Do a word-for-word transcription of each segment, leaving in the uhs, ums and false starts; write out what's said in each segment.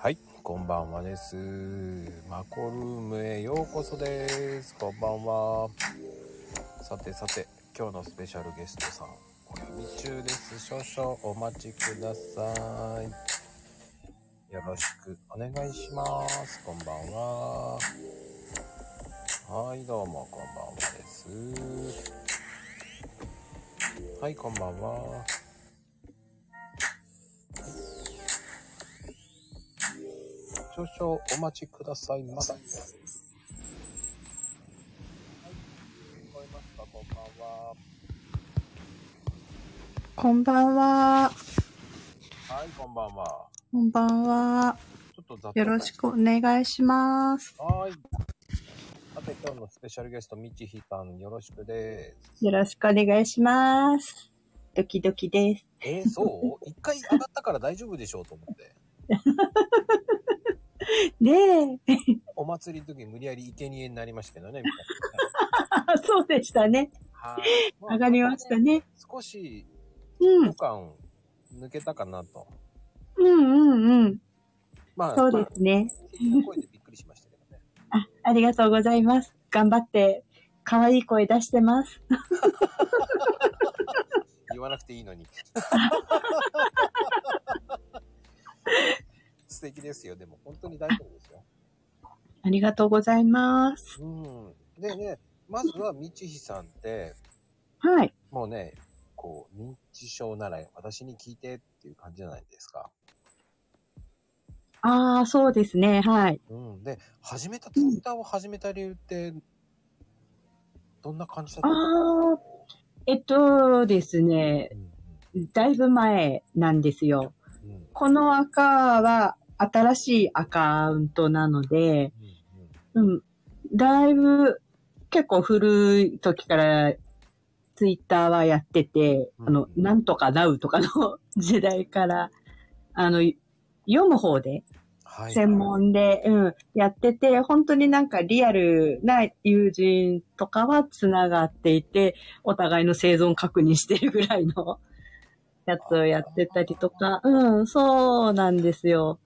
はい、こんばんはです。マコルームへようこそです。こんばんは。さてさて、今日のスペシャルゲストさん、お呼び中です。少々お待ちください。よろしくお願いします。こんばんは。はい、どうもこんばんはです。はい、こんばんは。少々お待ちくださいませ。はい、聞こえますか？こんばんは。こんばんは。はい、こんばんは。こんばんは。ちょっと雑談よろしくお願いします。はい。さて、今日のスペシャルゲスト、みちひさん、よろしくです。よろしくお願いします。ドキドキです。えー、そう？一回上がったから大丈夫でしょうと思って。ねえ。お祭りの時無理やり生贄になりましたけどね、みたいな。そうでしたね。はい。上がりましたね。少し、うん。感抜けたかなと。うんうんうん。まあ、そうですね。まあ、声でびっくりしましたけどね。あ、ありがとうございます。頑張って、可愛い声出してます。言わなくていいのに。素敵ですよ。でも本当に大丈夫ですよ。ありがとうございます。うん。でね、まずはみちひさんって、はい。もうね、こう認知症なら私に聞いてっていう感じじゃないですか。ああ、そうですね。はい。うん。で、始めたツイッターを始めた理由って、うん、どんな感じだったの？ああ、えっとですね、うんうん、だいぶ前なんですよ。うん、この赤は新しいアカウントなので、うんうんうん、だいぶ結構古い時からツイッターはやってて、うんうん、あの、なんとかなうとかの時代から、あの、読む方で、はい、専門で、うん、やってて、本当になんかリアルな友人とかはつながっていて、お互いの生存確認してるぐらいの、やつをやってたりとか、うん、そうなんですよ。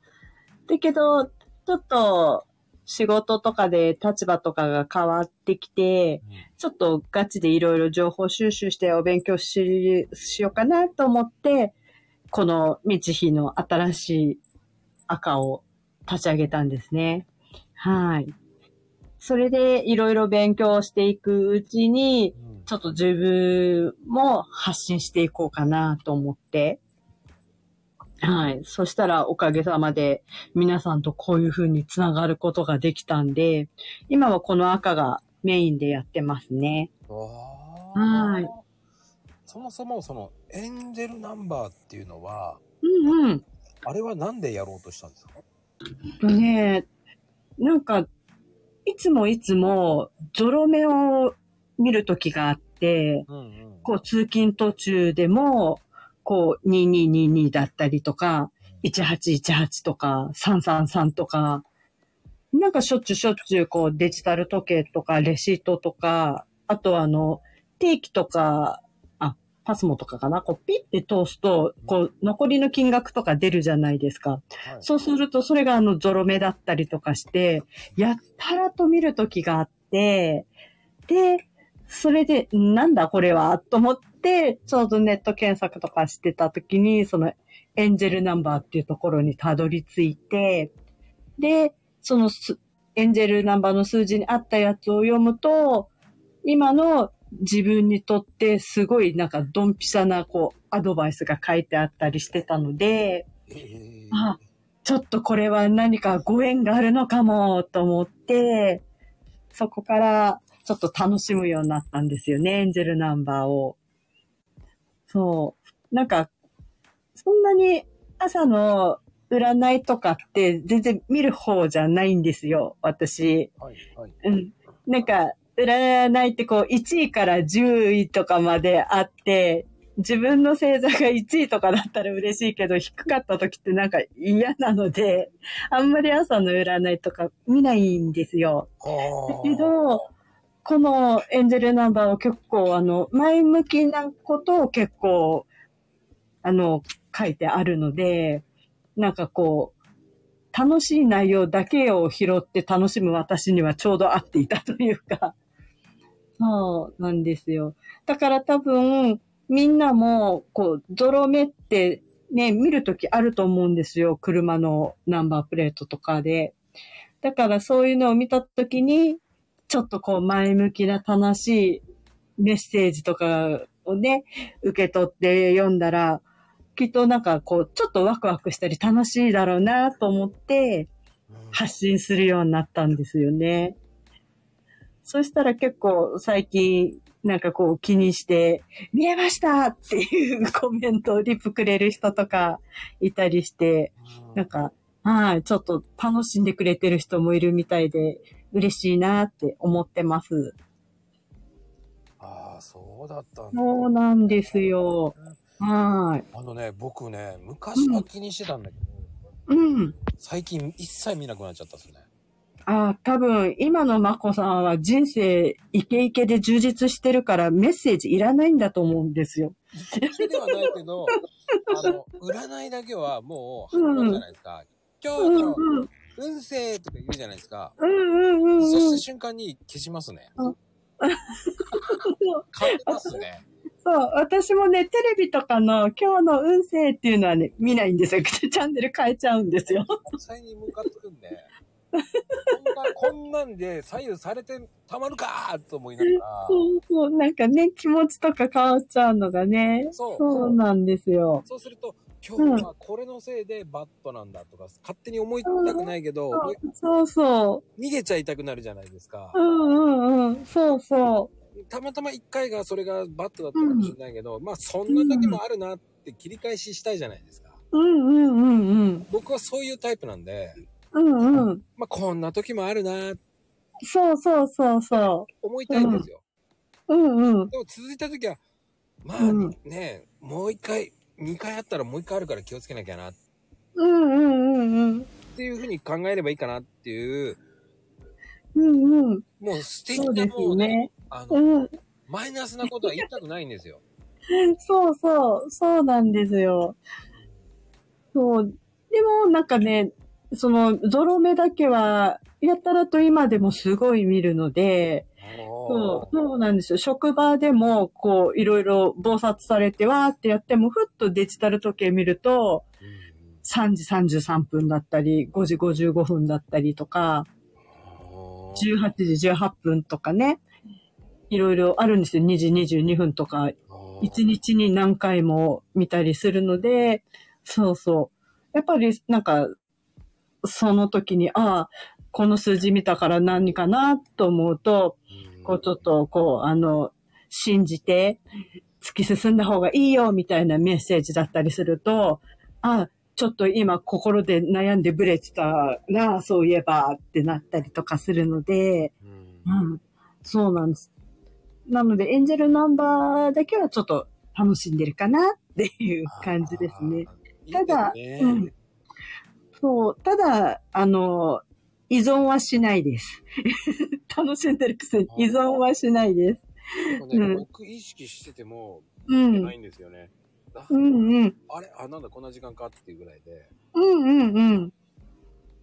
だけど、ちょっと仕事とかで立場とかが変わってきて、うん、ちょっとガチでいろいろ情報収集してお勉強 し, しようかなと思って、このみちひの新しい赤を立ち上げたんですね。はい。それでいろいろ勉強していくうちに、うん、ちょっと自分も発信していこうかなと思って。はい。そしたらおかげさまで皆さんとこういう風につながることができたんで、今はこの赤がメインでやってますね。はい。そもそもそのエンジェルナンバーっていうのは、うんうん。あれはなんでやろうとしたんですか？ねえ、なんか、いつもいつもゾロ目を見るときがあって、うんうん、こう通勤途中でも、こうにーにーにーにーだったりとか、いちはちいちはちとか、さんさんさんとか、なんかしょっちゅうしょっちゅうこうデジタル時計とかレシートとか、あとあの、定期とか、あ、パスモとかかな、こうピッて通すと、こう残りの金額とか出るじゃないですか。はい、そうするとそれがあのゾロ目だったりとかして、やたらと見るときがあって、で、それで、なんだこれはと思って、ちょうどネット検索とかしてた時に、そのエンジェルナンバーっていうところにたどり着いて、で、そのエンジェルナンバーの数字に合ったやつを読むと、今の自分にとってすごいなんかドンピシャなこうアドバイスが書いてあったりしてたので、あ、ちょっとこれは何かご縁があるのかもと思って、そこから、ちょっと楽しむようになったんですよね、エンジェルナンバーを。そう。なんか、そんなに朝の占いとかって全然見る方じゃないんですよ、私。はいはい、うん。なんか、占いってこう、いちいからじゅういとかまであって、自分の星座がいちいとかだったら嬉しいけど、低かった時ってなんか嫌なので、あんまり朝の占いとか見ないんですよ。だけど、このエンジェルナンバーを結構あの前向きなことを結構あの書いてあるので、なんかこう楽しい内容だけを拾って楽しむ私にはちょうど合っていたというか、そうなんですよ。だから多分みんなもこうゾロ目ってね、見るときあると思うんですよ。車のナンバープレートとかで。だからそういうのを見たときに、ちょっとこう前向きな楽しいメッセージとかをね、受け取って読んだら、きっとなんかこう、ちょっとワクワクしたり楽しいだろうなと思って、発信するようになったんですよね。そしたら結構最近、なんかこう気にして、見えましたっていうコメントをリプくれる人とかいたりして、なんか、はい、ちょっと楽しんでくれてる人もいるみたいで、嬉しいなって思ってます。ああ、そうだったんだ。そうなんですよ。はい。あのね、僕ね、昔は気にしてたんだけど、うん。うん、最近一切見なくなっちゃったっすね。ああ、多分、今のまこさんは人生イケイケで充実してるからメッセージいらないんだと思うんですよ。イケイケではないけど、あの、占いだけはもう、うん、じゃないですか。今日の運勢とか言うじゃないですか。うんうんうん、うん。そして瞬間に消しますね。あ変えますね。そう、私もね、テレビとかの今日の運勢っていうのはね、見ないんですよ。チャンネル変えちゃうんですよ。実際に向かってくんで。こんなんで左右されてたまるかと思いながら。そうそう、なんかね、気持ちとか変わっちゃうのがね。そう。そうなんですよ。そうすると、今日はこれのせいでバットなんだとか、うん、勝手に思いたくないけど、そうそうそう。逃げちゃいたくなるじゃないですか。うんうんうん。そうそう。たまたま一回がそれがバットだったかもしれないけど、うん、まあそんな時もあるなって切り返ししたいじゃないですか。うんうんうんうん。僕はそういうタイプなんで、うんうん。まあ、こんな時もあるな。そうそうそうそう。思いたいんですよ。うん、うん、うん。でも続いた時は、まあね、うん、もう一回、二回あったらもう一回あるから気をつけなきゃな。うんうんうんうん。っていうふうに考えればいいかなっていう。うんうん。もう素敵なもんね。ね、あの、うん、マイナスなことは言いたくないんですよ。そうそう、そうなんですよ。そう。でもなんかね、そのゾロ目だけはやたらと今でもすごい見るので、そう、そうなんですよ。職場でもこういろいろ忙殺されてわーってやってもふっとデジタル時計見ると、うん、さんじさんじゅうさんぷんだったりごじごじゅうごふんだったりとかじゅうはちじじゅうはっぷんとかね、いろいろあるんですよ。にじにじゅうにふんとかいちにちに何回も見たりするので、そうそう。やっぱりなんかその時に、ああ、この数字見たから何かなと思うと、こうちょっと、こう、あの、信じて突き進んだ方がいいよみたいなメッセージだったりすると、ああ、ちょっと今心で悩んでブレてたな、そういえばってなったりとかするので、うん、そうなんです。なので、エンジェルナンバーだけはちょっと楽しんでるかなっていう感じですね。ただ、いいですね。うん。そう、ただ、あの、依存はしないです。楽しんでるくせに依存はしないです。でもね、うん、僕意識してても、見てないんですよね。うんうん。あれあ、なんだ、こんな時間かっていうぐらいで。うんうんうん。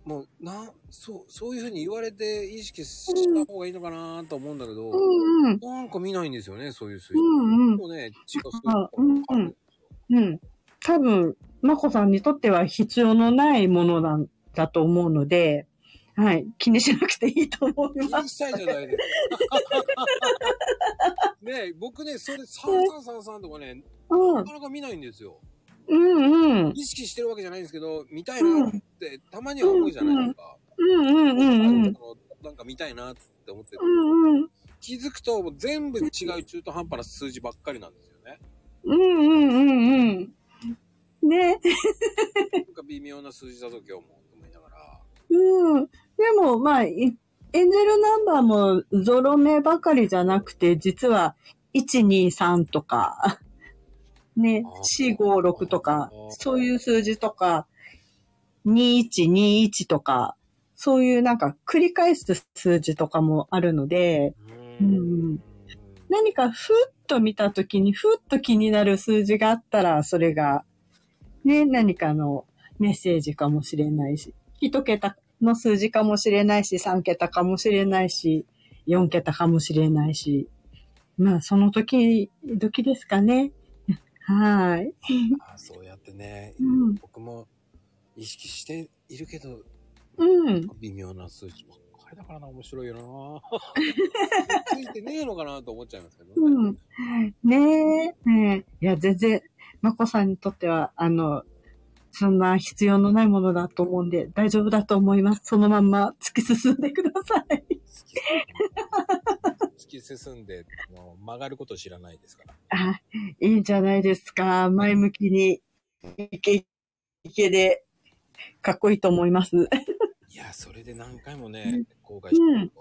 もう、な、そう、そういうふうに言われて意識した方がいいのかなと思うんだけど、うんうん、なんか見ないんですよね、そういう数字。うんうん。もうね、違う数字があるんですよ。うんうん。うん。多分、まこさんにとっては必要のないものなんだと思うので、はい、気にしなくていいと思います。気にしたいじゃないですか。ねえ、僕ね、それさんさんさんさんとかね、うん、なかなか見ないんですよ。うんうん。意識してるわけじゃないんですけど、見たいなってたまには思うじゃないですか。うんうんうんうん。なんか見たいなって思ってる。うんうん。気づくと全部違う中途半端な数字ばっかりなんですよね。うんうんうんうん。ね。なんか微妙な数字だと今日も思いながら。うん。でも、まあ、エンジェルナンバーもゾロ目ばかりじゃなくて、実は、いちにさんとか、ね、よんごろくとか、そういう数字とか、にいちにいちとか、そういうなんか繰り返す数字とかもあるので、うん、何かふっと見たときに、ふっと気になる数字があったら、それが、ね、何かのメッセージかもしれないし、一桁の数字かもしれないし、三桁かもしれないし、四桁かもしれないし、まあその時々ですかね。はい。あ、そうやってね、うん、僕も意識しているけど、うん、微妙な数字ばっかりだからな、面白いよな。ついてねえのかなと思っちゃいますけど、ね。うん。ねえ、ねえ、いや全然まこさんにとってはあの。そんな必要のないものだと思うんで大丈夫だと思います。そのまんま突き進んでください。突き進んで、もう曲がること知らないですから。あ、いいんじゃないですか。前向きに、イケイケで、かっこいいと思います。いや、それで何回もね、後悔して、うん、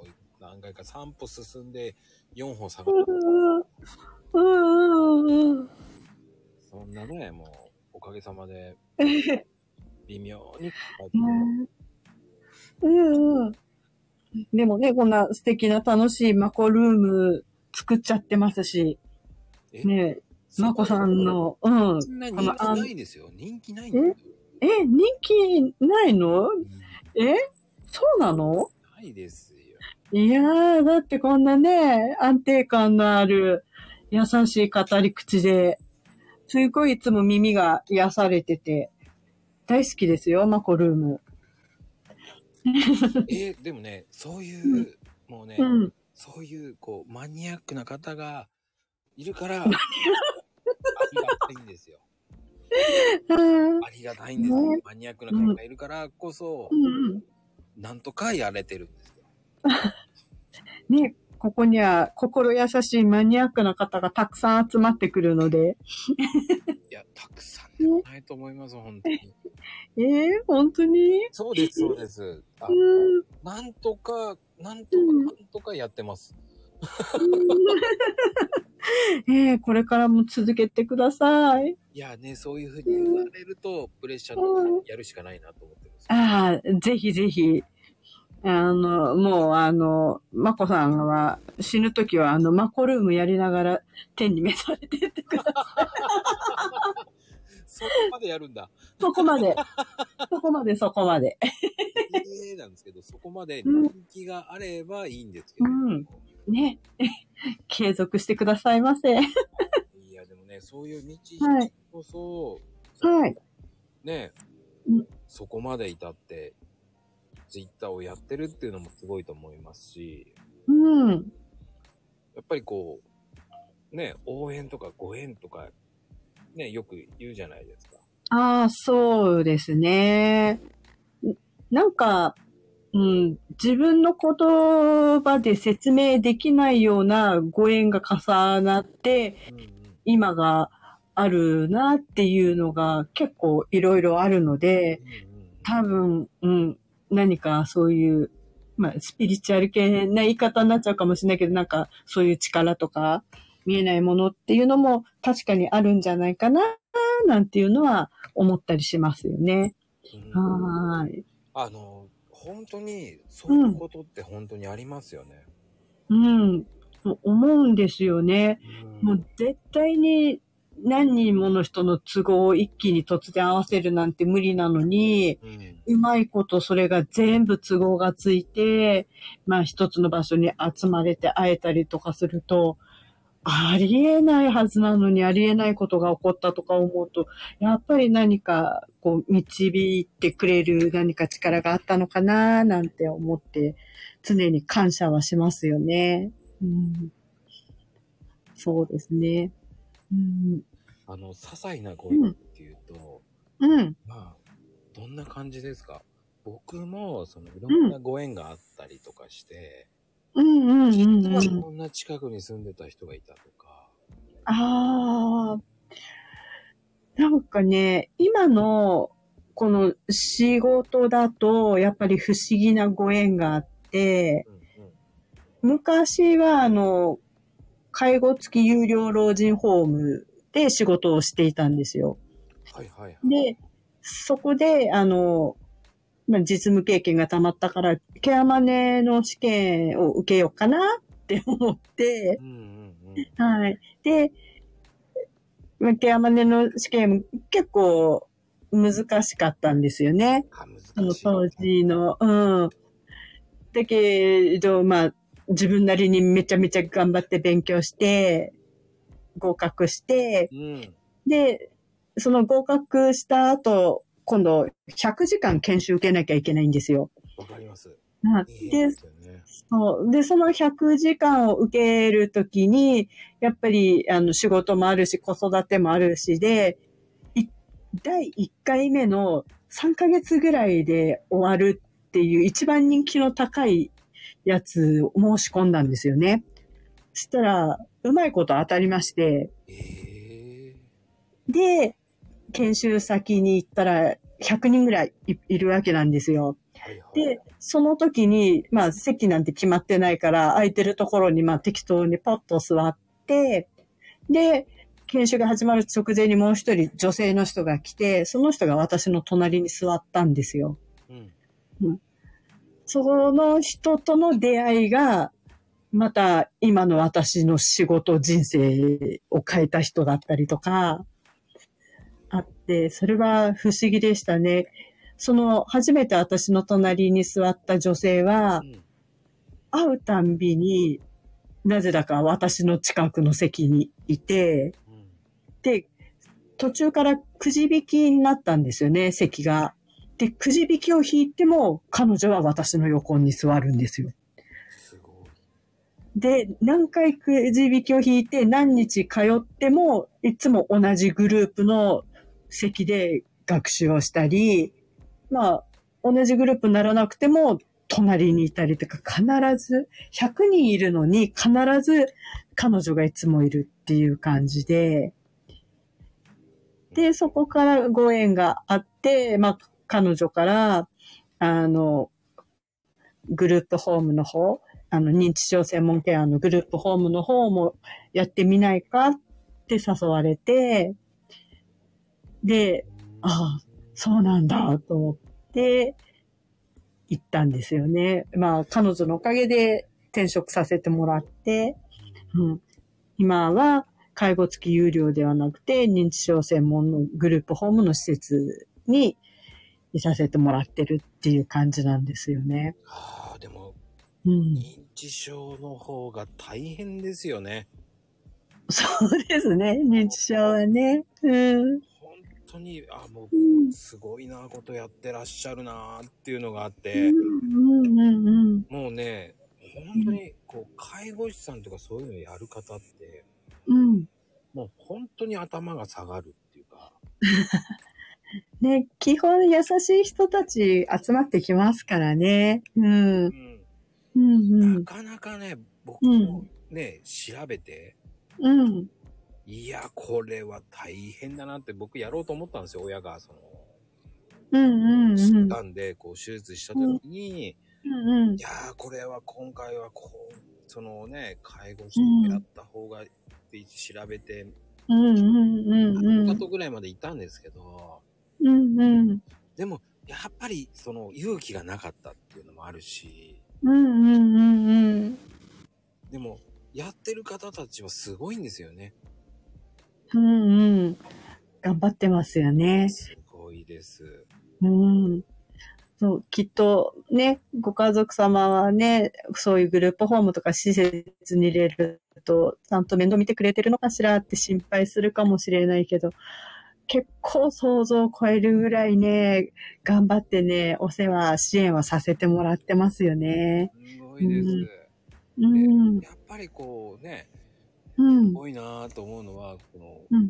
何回かさん歩進んで、よん歩下がる。そんなね、もう。おかげさまで微妙に、うんうん、でもねこんな素敵な楽しいマコルーム作っちゃってますしね、マコさんのうん、そんな人気ないですよ。人気ないんだよ。ええ、人気ないの、うん、えそうなの、ないですよ。いやーだってこんなね安定感のある優しい語り口ですごいいつも耳が癒されてて、大好きですよ、マコルーム。え、でもね、そういう、うん、もうね、うん、そういう、こう、マニアックな方がいるから、ありがたいんですよ。ありがたいんですよ、ね。マニアックな方がいるからこそ、うん、なんとかやれてるんですよ。ね、ここには心優しいマニアックな方がたくさん集まってくるので。いや、たくさんでもないと思います、本当に。えー、本当に？そうです、そうです。あ、うん、なんとか、なんとか、なんとかやってます。うん、えー、これからも続けてください。いやね、そういうふうに言われると、プレッシャーにやるしかないなと思ってます。ああ、ぜひぜひ。あの、もうあの、まこさんは死ぬときはあの、マコルームやりながら天に召されてってください。そこまでやるんだ。そこまで。そこまで、そこまで。ええなんですけど、そこまで人気があればいいんですけど。うん。うん、ね。継続してくださいませ。いや、でもね、そういう道こそ、はい。ね、うん、そこまで至って、ツイッターをやってるっていうのもすごいと思いますし、うん、やっぱりこうね応援とかご縁とかねよく言うじゃないですか。ああそうですね。なんか、うん、自分の言葉で説明できないようなご縁が重なって、うんうん、今があるなっていうのが結構いろいろあるので、うんうんうん、多分うん。何かそういう、まあ、スピリチュアル系な言い方になっちゃうかもしれないけど、なんかそういう力とか見えないものっていうのも確かにあるんじゃないかな、なんていうのは思ったりしますよね。はーい。あの、本当にそういうことって本当にありますよね。うん。うん、思うんですよね。うん、もう絶対に何人もの人の都合を一気に突然合わせるなんて無理なのに、うん、うまいことそれが全部都合がついて、まあ一つの場所に集まれて会えたりとかすると、ありえないはずなのにありえないことが起こったとか思うと、やっぱり何かこう導いてくれる何か力があったのかななんて思って、常に感謝はしますよね。うん、そうですね。うん、あの、些細なご縁っていうと、うん、まあ、どんな感じですか？僕も、その、いろんなご縁があったりとかして、うんうんうんうん、実はこんな近くに住んでた人がいたとか。ああ、なんかね、今の、この仕事だと、やっぱり不思議なご縁があって、うんうん、昔は、あの、介護付き有料老人ホームで仕事をしていたんですよ。はいはいはい。で、そこで、あの、まあ、実務経験がたまったから、ケアマネの試験を受けようかなって思って、うんうんうん、はい。で、ケアマネの試験結構難しかったんですよね。あ、難しその当時の、うん。だけど、まあ、自分なりにめちゃめちゃ頑張って勉強して、合格して、うん、で、その合格した後、今度ひゃくじかん研修受けなきゃいけないんですよ。わかります。で、そう。で、そのひゃくじかんを受けるときに、やっぱり、あの、仕事もあるし、子育てもあるしで、だいいっかいめのさんかげつぐらいで終わるっていう一番人気の高いやつを申し込んだんですよね。そしたら、うまいこと当たりまして、えー、で、研修先に行ったらひゃくにんぐらい い, いるわけなんですよ。で、その時に、まあ、席なんて決まってないから、空いてるところに、まあ、適当にポッと座って、で、研修が始まる直前にもう一人女性の人が来て、その人が私の隣に座ったんですよ。うんうん、その人との出会いが、また今の私の仕事人生を変えた人だったりとか、あって、それは不思議でしたね。その、初めて私の隣に座った女性は、うん、会うたんびになぜだか私の近くの席にいて、うん、で、途中からくじ引きになったんですよね、席が。で、くじ引きを引いても、彼女は私の横に座るんですよ。すごい。で、何回くじ引きを引いて何日通っても、いつも同じグループの席で学習をしたり、まあ、同じグループにならなくても、隣にいたりとか、必ず、ひゃくにんいるのに、必ず彼女がいつもいるっていう感じで、で、そこからご縁があって、まあ、彼女から、あの、グループホームの方、あの、認知症専門ケアのグループホームの方もやってみないかって誘われて、で、ああ、そうなんだと思って行ったんですよね。まあ彼女のおかげで転職させてもらって、うん、今は介護付き有料ではなくて認知症専門のグループホームの施設にいさせてもらってるっていう感じなんですよね。はあ、でも、うん、認知症の方が大変ですよね。そうですね。認知症はね。うん。本当に、あ、もうすごいなことやってらっしゃるなっていうのがあって、うんうんうんうん、もうね本当にこう介護士さんとかそういうのやる方って、うん、もう本当に頭が下がるっていうかね、基本優しい人たち集まってきますからね、うんうんうん、なかなかね僕もね、うん、調べて、うんいやこれは大変だなって僕やろうと思ったんですよ。親がその、うんうんうん、知ったんでこう手術した時に、うんうんうん、いやこれは今回はこうそのね介護士をやった方がって調べて、うんうんうん、はちパーセントぐらいまでいたんですけど、うんうん、でもやっぱりその勇気がなかったっていうのもあるし、うんうんうんうん、でもやってる方たちはすごいんですよね。うんうん、頑張ってますよね。すごいです。うん、そうきっとねご家族様はねそういうグループホームとか施設に入れるとちゃんと面倒見てくれてるのかしらって心配するかもしれないけど結構想像を超えるぐらいね頑張ってねお世話支援はさせてもらってますよね。すごいです。うん、やっぱりこうね。すごいなと思うのはこの、うん、や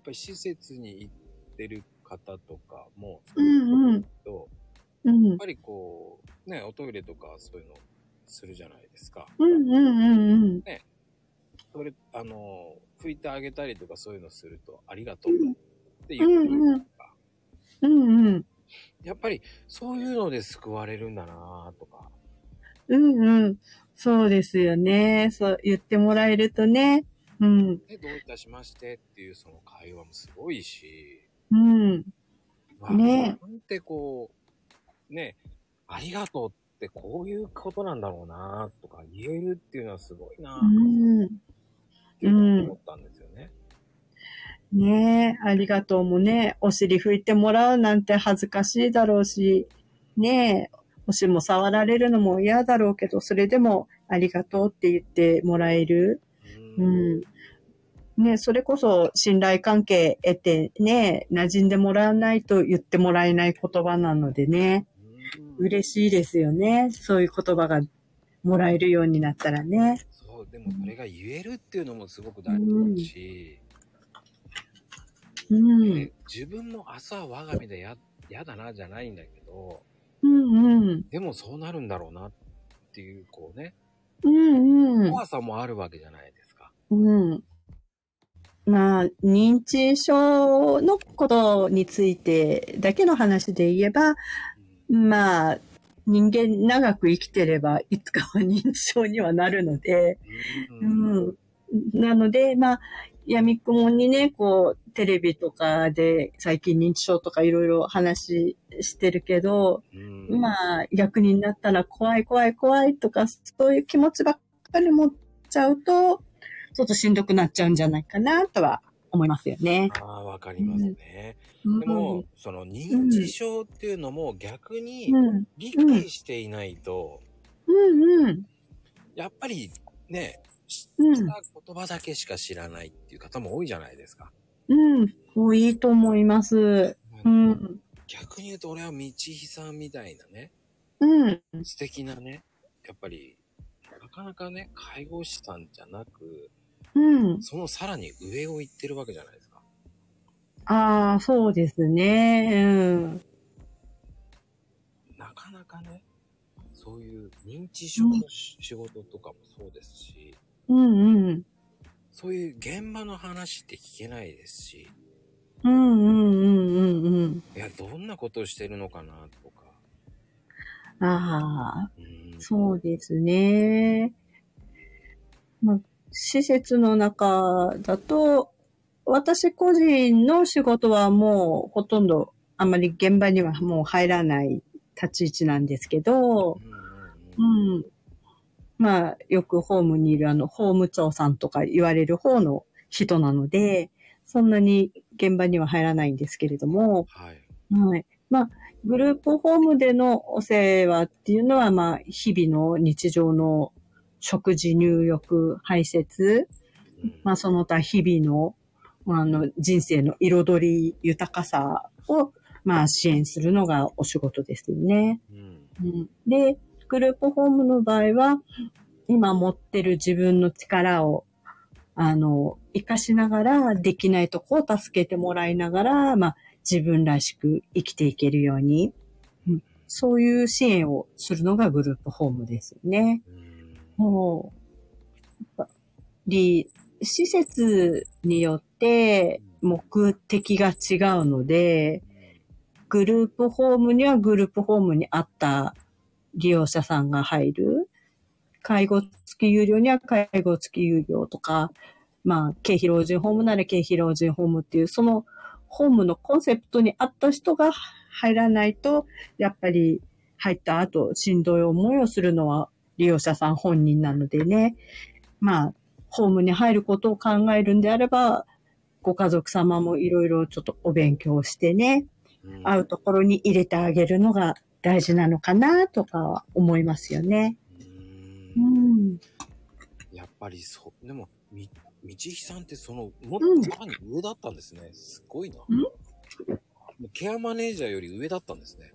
っぱり施設に行ってる方とかもそういうことだけど、うんうん、やっぱりこうねおトイレとかそういうのするじゃないですか。うんうんうんうん。ね、それあの拭いてあげたりとかそういうのするとありがとうって言ってるとか、うんうん、うんうん、やっぱりそういうので救われるんだなとか。うんうん。そうですよね。そう言ってもらえるとね。うん。で、どういたしましてっていうその会話もすごいし。うん。まあ、ね。なんてこう、ね、ありがとうってこういうことなんだろうなとか言えるっていうのはすごいなぁって思ったんですよね。うんうん、ねえ、ありがとうもね、お尻拭いてもらうなんて恥ずかしいだろうし。ねえ、もしも触られるのも嫌だろうけど、それでもありがとうって言ってもらえる。うん。ね、それこそ信頼関係得てね、馴染んでもらわないと言ってもらえない言葉なのでね、嬉しいですよね。そういう言葉がもらえるようになったらね。そう、でもそれが言えるっていうのもすごく大事だし、うんうんね、自分も朝我が身でや、やだなじゃないんだけど、うんうん、でもそうなるんだろうなっていう、こうね、うんうん、怖さもあるわけじゃないですか。うん。まあ、認知症のことについてだけの話で言えば、うん、まあ、人間長く生きてれば、いつかは認知症にはなるので、うんうん、なので、まあ、闇雲にね、こう、テレビとかで最近認知症とかいろいろ話してるけど、うん、まあ、逆になったら怖い怖い怖いとか、そういう気持ちばっかり持っちゃうと、ちょっとしんどくなっちゃうんじゃないかなとは思いますよね。ああ、わかりますね。うん、でも、うん、その認知症っていうのも逆に理解していないと、うんうんうん、やっぱりね、知った言葉だけしか知らないっていう方も多いじゃないですか。うん、多いと思います。うん、逆に言うと俺は道ひさんみたいなね、うん、素敵なね、やっぱりなかなかね、介護士さんじゃなく、うん、そのさらに上を行ってるわけじゃないですか。ああ、そうですね。うん。なかなかね、そういう認知症の、うん、仕事とかもそうですし、うんうん。そういう現場の話って聞けないですし、うんうんうんうんうん。いや、どんなことをしてるのかなとか。ああ、うん、そうですね。まあ施設の中だと、私個人の仕事はもうほとんどあまり現場にはもう入らない立ち位置なんですけど、うんうん、まあよくホームにいるあのホーム長さんとか言われる方の人なので、そんなに現場には入らないんですけれども、はいはい、まあグループホームでのお世話っていうのはまあ日々の日常の食事、入浴、排泄、まあその他日々の、まあ、あの人生の彩り、豊かさをまあ支援するのがお仕事ですよね、うん。で、グループホームの場合は今持ってる自分の力をあの活かしながらできないとこを助けてもらいながらまあ自分らしく生きていけるように、うん、そういう支援をするのがグループホームですよね。もう、施設によって目的が違うので、グループホームにはグループホームに合った利用者さんが入る。介護付き有料には介護付き有料とか、まあ、軽費老人ホームなら軽費老人ホームっていう、そのホームのコンセプトに合った人が入らないと、やっぱり入った後、しんどい思いをするのは、利用者さん本人なのでね、まあ、ホームに入ることを考えるんであれば、ご家族様もいろいろちょっとお勉強してね、うん、会うところに入れてあげるのが大事なのかなとかは思いますよね。うん、やっぱりそう、でも、み、道ひさんってその、もっとさらに上だったんですね。うん、すごいな。うん、ケアマネージャーより上だったんですね。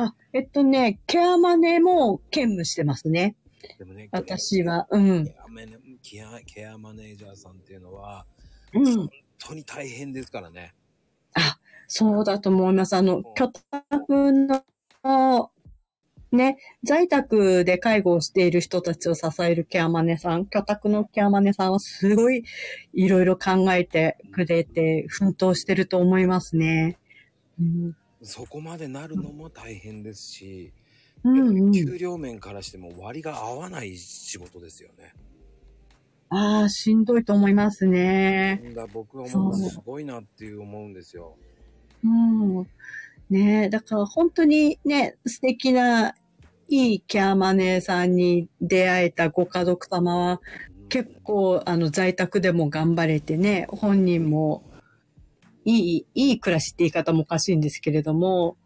あ、えっとね、ケアマネも兼務してますね。でもね、私は、うん。ケアマネ、ケア、ケアマネージャーさんっていうのは、うん、本当に大変ですからね。あ、そうだと思います。あの、居宅の、ね、在宅で介護をしている人たちを支えるケアマネさん、居宅のケアマネさんはすごいいろいろ考えてくれて、奮闘してると思いますね。うん、そこまでなるのも大変ですし、うんうん、給料面からしても割が合わない仕事ですよね。ああ、しんどいと思いますね。だ、僕はもうすごいなっていう思うんですよ。うん。ねえ、だから本当にね、素敵ないいケアマネーさんに出会えたご家族様は、うん、結構あの在宅でも頑張れてね、本人もいい、いい暮らしって言い方もおかしいんですけれども、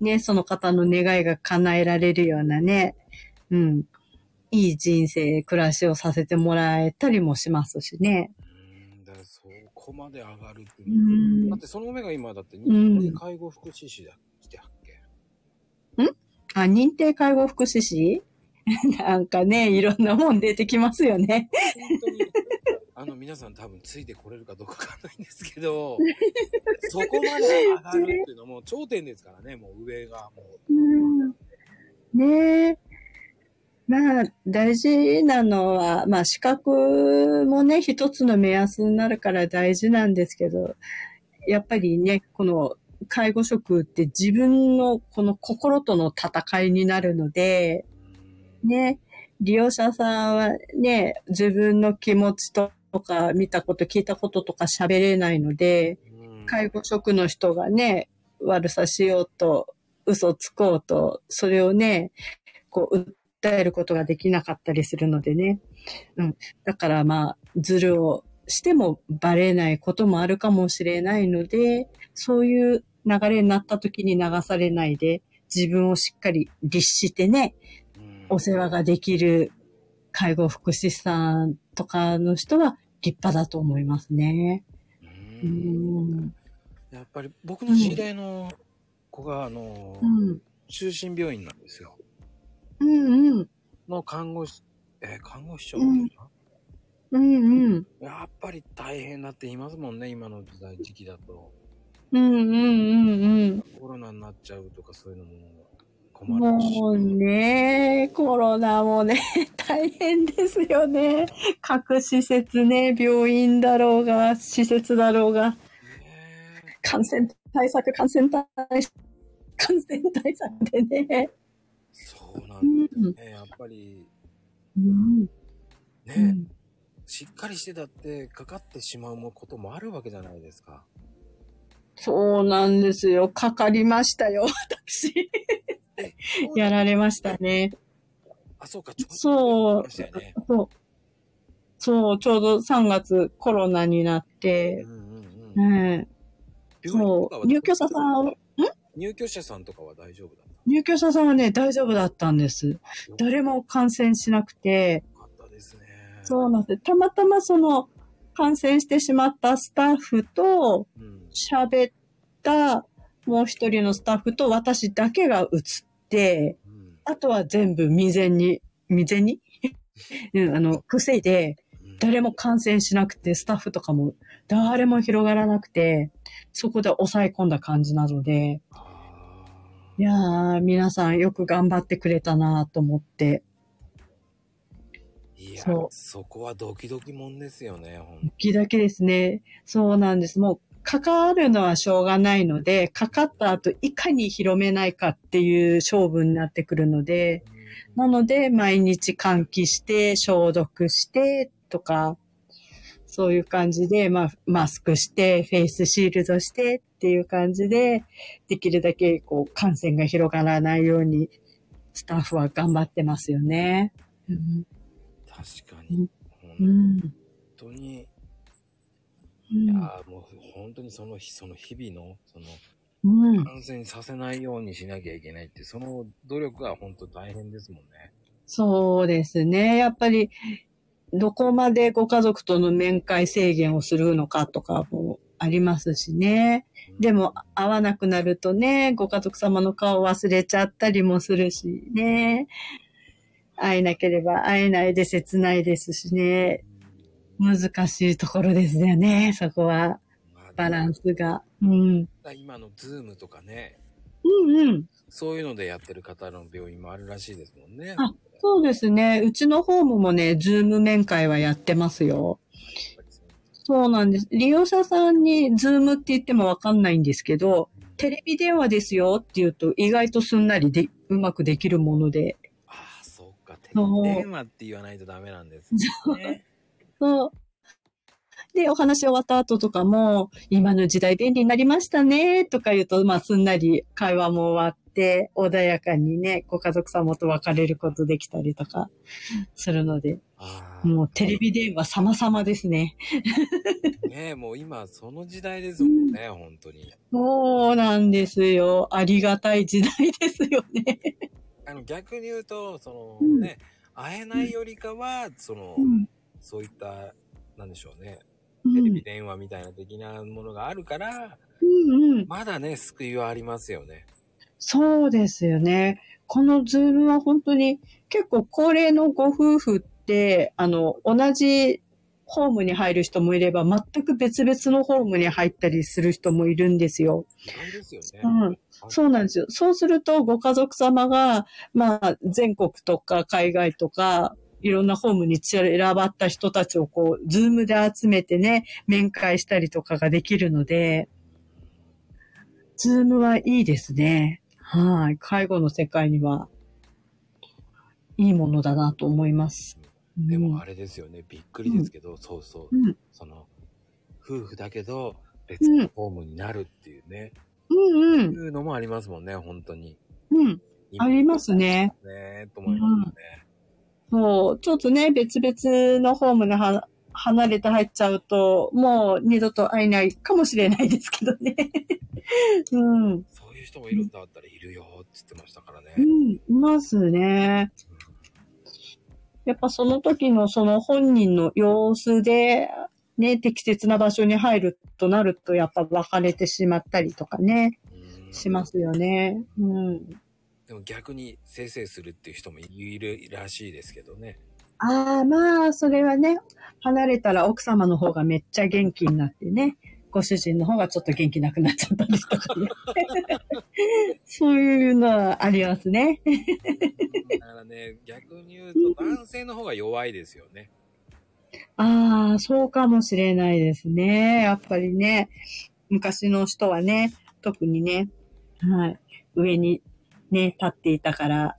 ね、その方の願いが叶えられるようなね、うん、いい人生、暮らしをさせてもらえたりもしますしね。うん、だからそこまで上がるっていう、うん。だってその上が今だって認定介護福祉士だって発見。ん？あ、認定介護福祉士？なんかね、いろんなもん出てきますよね。本当にあの皆さん多分ついてこれるかどうかわかんないんですけど、そこまで上がるっていうのはもう頂点ですからね、もう上がもう。うん、ねえ。まあ大事なのは、まあ資格もね、一つの目安になるから大事なんですけど、やっぱりね、この介護職って自分のこの心との戦いになるので、ね、利用者さんはね、自分の気持ちとか見たこと聞いたこととか喋れないので、介護職の人がね、悪さしようと嘘つこうと、それをね、こう訴えることができなかったりするのでね、うん、だからまあズルをしてもバレないこともあるかもしれないので、そういう流れになった時に流されないで、自分をしっかり律してね、お世話ができる介護福祉士さんとかの人は立派だと思いますね。うん、やっぱり僕の知り合いの子が、うん、あの、うん、中心病院なんですよ。うんうん。の看護師、えー、看護師長みたいな。うん、うん、うん。やっぱり大変だって言いますもんね、今の時代時期だと。うんうんうんうん。コロナになっちゃうとかそういうのも。もうね、コロナもね、大変ですよね。各施設ね、病院だろうが、施設だろうが、感染対策、感染対策、感染対策でね。そうなんですね、うん、やっぱり、うん、ね、うん、しっかりしてだってかかってしまうこともあるわけじゃないですか。そうなんですよ。かかりましたよ、私。やられましたね。あ、そうか、ちょうど。そう、そう。そう、ちょうどさんがつコロナになって、うんうんうんうん、そう、入居者さん、ん？入居者さんとかは大丈夫だった？入居者さんはね、大丈夫だったんです。誰も感染しなくて。よかったですね。そうなんです。たまたまその、感染してしまったスタッフと、喋った、もう一人のスタッフと私だけが映って、うん、あとは全部未然に、未然に、うん、あの、防いで、誰も感染しなくて、スタッフとかも、誰も広がらなくて、そこで抑え込んだ感じなので、いやー、皆さんよく頑張ってくれたなと思って。いや、そう、そこはドキドキもんですよね、ほんと。ドキドキですね。そうなんです。もう、かかるのはしょうがないので、かかった後いかに広めないかっていう勝負になってくるので、なので毎日換気して消毒してとか、そういう感じで、まあ、マスクしてフェイスシールドしてっていう感じで、できるだけこう感染が広がらないようにスタッフは頑張ってますよね。うん、確かに、うん、本当に。いやもう本当にその日その日々のその感染させないようにしなきゃいけないって、うん、その努力が本当大変ですもんね。そうですね。やっぱりどこまでご家族との面会制限をするのかとかもありますしね、うん、でも会わなくなるとね、ご家族様の顔を忘れちゃったりもするしね、会えなければ会えないで切ないですしね、難しいところですよね、そこは。バランスが。うん。今のZoomとかね。うんうん。そういうのでやってる方の病院もあるらしいですもんね。あ、そうですね。うちのホームもね、Zoom面会はやってますよ。そうなんです。利用者さんにZoomって言ってもわかんないんですけど、テレビ電話ですよって言うと意外とすんなりで、うまくできるもので。ああ、そうか。テレビ電話って言わないとダメなんですね。そう。で、お話終わった後とかも、今の時代便利になりましたね、とか言うと、まあ、すんなり会話も終わって、穏やかにね、ご家族様と別れることできたりとかするので、もうテレビ電話様々ですね。ねえ、もう今その時代ですもんね、うん、本当に。そうなんですよ。ありがたい時代ですよね。あの逆に言うと、そのね、うん、会えないよりかは、その、うん、そういった、なんでしょうね、テレビ電話みたいな的なものがあるから、うんうん、まだね、救いはありますよね。そうですよね。このズームは本当に結構高齢のご夫婦って、あの、同じホームに入る人もいれば、全く別々のホームに入ったりする人もいるんですよ。そうですよね。うん。そうなんですよ。そうすると、ご家族様が、まあ、全国とか海外とか、いろんなホームに選ばった人たちをこう、ズームで集めてね、面会したりとかができるので、ズームはいいですね。はい。介護の世界には、いいものだなと思います。でもあれですよね、うん、びっくりですけど、うん、そうそう、うん。その、夫婦だけど、別のホームになるっていうね。うんうん。いうのもありますもんね、本当に。うん。ありますね。ねと思いますね。うんもう、ちょっとね、別々のホームのは離れて入っちゃうと、もう二度と会えないかもしれないですけどね。うん。そういう人もいるんだったらいるよって言ってましたからね。うん、いますね。やっぱその時のその本人の様子で、ね、適切な場所に入るとなると、やっぱ別れてしまったりとかね、しますよね。うん。でも逆にせいせいするっていう人もいるらしいですけどね。ああ、まあ、それはね、離れたら奥様の方がめっちゃ元気になってね、ご主人の方がちょっと元気なくなっちゃったりとかね。そういうのはありますね。だからね、逆に言うと男性の方が弱いですよね。うん、ああ、そうかもしれないですね。やっぱりね、昔の人はね、特にね、はい、上に、ね、立っていたから、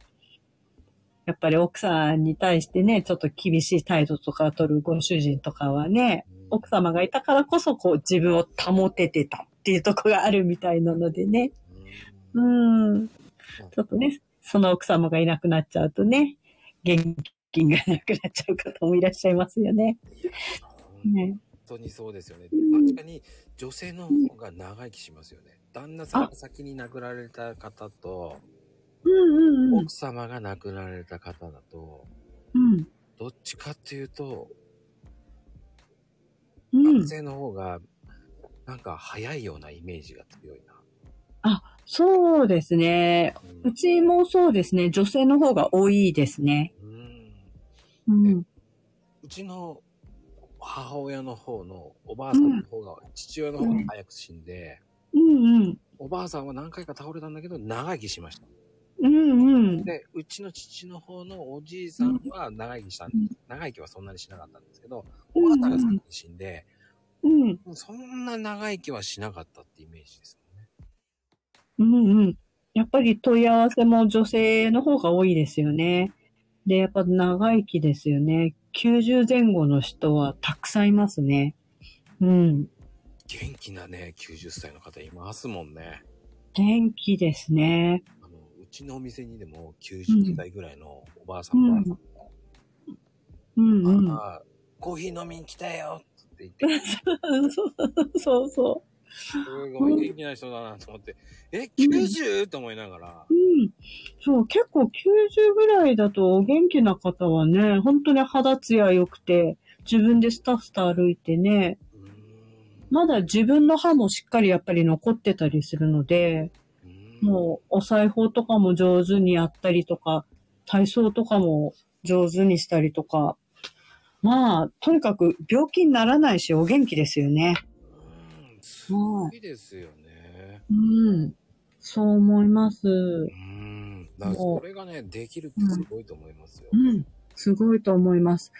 やっぱり奥さんに対してね、ちょっと厳しい態度とかを取るご主人とかはね、奥様がいたからこそこう自分を保ててたっていうところがあるみたいなのでね。うん。ちょっとね、その奥様がいなくなっちゃうとね、現金がなくなっちゃう方もいらっしゃいますよね。ね本当にそうですよね。確かに女性の方が長生きしますよね。旦那さんが先に亡くなられた方と、うんうんうん、奥様が亡くなられた方だと、うん、どっちかっていうと、うん、男性の方がなんか早いようなイメージが強いな。あ、そうですね、うん、うちもそうですね。女性の方が多いですね。うん、うん、うちの母親の方のおばあさんの方が、うん、父親の方が早く死んで、うんうん、おばあさんは何回か倒れたんだけど長生きしました。うんうん、でうちの父の方のおじいさんは長生きしたんです、うん、長生きはそんなにしなかったんですけど、おばあさんが先に死んで、うんうん、そんな長生きはしなかったってイメージですよね。うんうん、やっぱり問い合わせも女性の方が多いですよね。でやっぱ長生きですよね。きゅうじゅうぜんごの人はたくさんいますね。うん、元気なねきゅうじゅっさいの方いますもんね。元気ですね。うちのお店にでもきゅうじゅうだいぐらいのおばあさんが、うんうんうん、あコーヒー飲みに来たよって言ってそうそう、すごい元気な人だなと思って、うん、え きゅうじゅう、うん、と思いながら、うん、そう結構きゅうじゅうぐらいだと元気な方はね本当に肌ツヤ良くて自分でスタスタ歩いてね、うんまだ自分の歯もしっかりやっぱり残ってたりするのでもうお裁縫とかも上手にやったりとか、体操とかも上手にしたりとか、まあとにかく病気にならないしお元気ですよね。うん、すごいですよね。うん、そう思います。うん、だからそれがねできるってすごいと思いますよ。うん、うん、すごいと思います。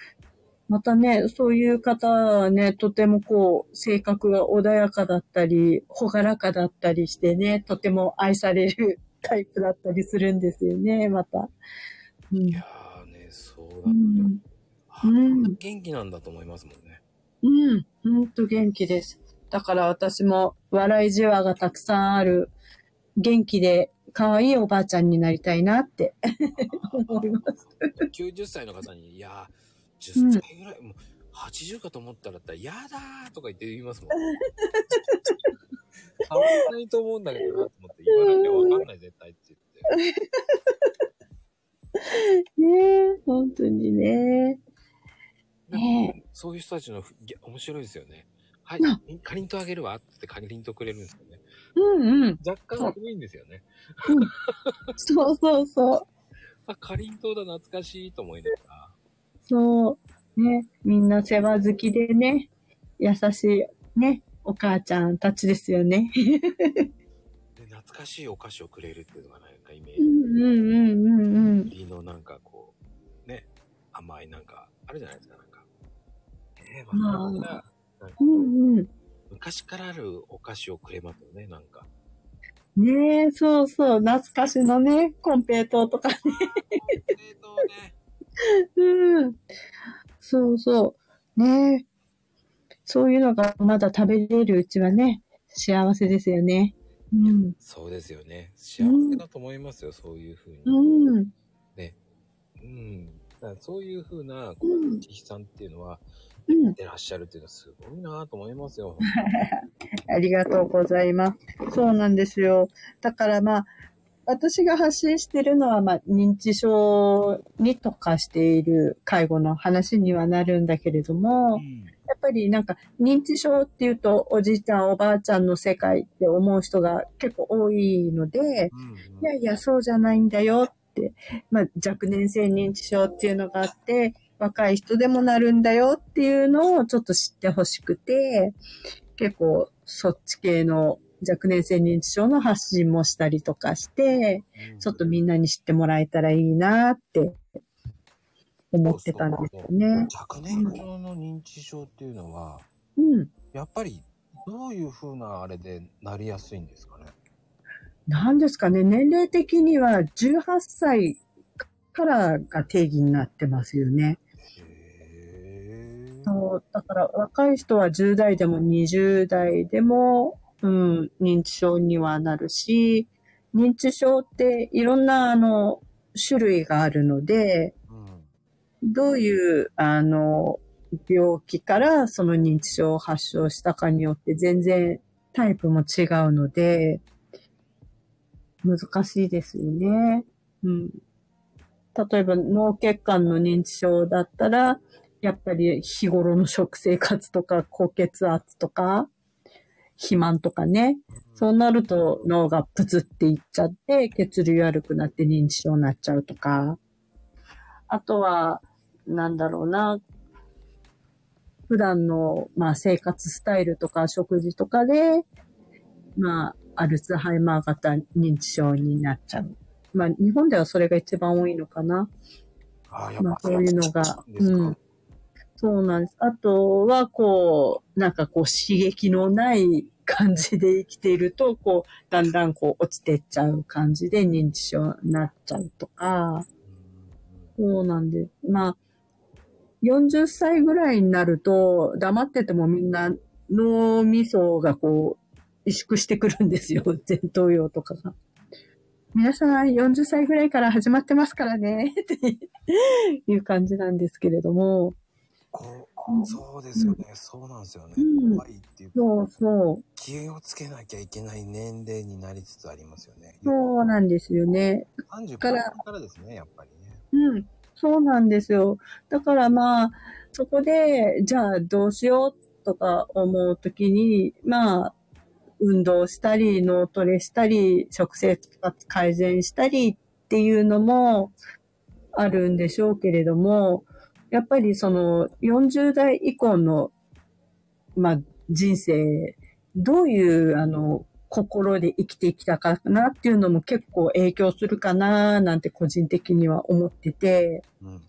またねそういう方はねとてもこう性格が穏やかだったり朗らかだったりしてねとても愛されるタイプだったりするんですよね。また、うん、いやーねそうだね、うん、元気なんだと思いますもんね。うんほんと元気です。だから私も笑いじわがたくさんある元気で可愛いおばあちゃんになりたいなって思います。きゅうじゅっさいの方に、いやー、じゅっさいぐらい、うん、もうはちじゅうかと思ったらったら、やだーとか言って言いますもん。変わらないと思うんだけどなと思って、言わなきゃわかんない絶対って言って。ねえ、本当にね。ねえ、そういう人たちの面白いですよね。はい、かりんとあげるわってかりんとくれるんですよね。うんうん。若干多いんですよね。うん、そうそうそう。あ、かりんとうだ、懐かしいと思いながら。そう。ね。みんな世話好きでね、優しいね、お母ちゃんたちですよね。で、懐かしいお菓子をくれるっていうのがなんかイメージ。うんうんうんうんうん。栗のなんかこう、ね、甘いなんか、あるじゃないですか、なんか。えー、またなんか、うんうん。昔からあるお菓子をくれますよね、なんか。ねえ、そうそう、懐かしのね、コンペイトーとかね。コンペイトーね。うん。そうそう。ねえ。そういうのがまだ食べれるうちはね、幸せですよね。うん。そうですよね。幸せだと思いますよ、うん、そういうふうに。うん。ね。うん。だからそういうふうな、この千尋さんっていうのは、うんやってらっしゃるっていうのはすごいなと思いますよ。ありがとうございます。そうなんですよ。だからまあ、私が発信してるのはまあ、認知症に特化している介護の話にはなるんだけれども、うん、やっぱりなんか認知症っていうとおじいちゃんおばあちゃんの世界って思う人が結構多いので、うんうん、いやいやそうじゃないんだよって、まあ若年性認知症っていうのがあって、若い人でもなるんだよっていうのをちょっと知ってほしくて、結構そっち系の若年性認知症の発信もしたりとかして、うん、ちょっとみんなに知ってもらえたらいいなって思ってたんですよね。若年症の認知症っていうのは、うん、やっぱりどういうふうなあれでなりやすいんですかね。なんですかね、年齢的にはじゅうはっさいからが定義になってますよね。そうだから若い人はじゅうだいでもにじゅうだいでも、うん、認知症にはなるし、認知症っていろんなあの種類があるので、うん、どういうあの病気からその認知症を発症したかによって全然タイプも違うので難しいですよね。うん、例えば脳血管の認知症だったらやっぱり日頃の食生活とか高血圧とか肥満とかね、そうなると脳がプツっていっちゃって血流悪くなって認知症になっちゃうとか、あとはなんだろうな、普段のまあ生活スタイルとか食事とかでまあアルツハイマー型認知症になっちゃう。まあ日本ではそれが一番多いのかな。ああ、やっぱ、まあ、そういうのが、うん、そうなんです。あとはこうなんかこう刺激のない感じで生きているとこうだんだんこう落ちてっちゃう感じで認知症になっちゃうとか、そうなんです。まあよんじゅっさいぐらいになると黙っててもみんな脳みそがこう萎縮してくるんですよ。前頭葉とかが。皆さんよんじゅっさいぐらいから始まってますからねっていう感じなんですけれども、こうそうですよね、うん、そうなんですよね、うん、怖いっていう、そうそう、気をつけなきゃいけない年齢になりつつありますよね。そうなんですよね。さんじゅうからですね、やっぱりね。うん、そうなんですよ。だからまあそこでじゃあどうしようとか思うときに、まあ運動したり、脳トレしたり、食生活改善したりっていうのもあるんでしょうけれども、やっぱりそのよんじゅうだい以降の、まあ、人生、どういうあの心で生きてきたかなっていうのも結構影響するかななんて個人的には思ってて、うん、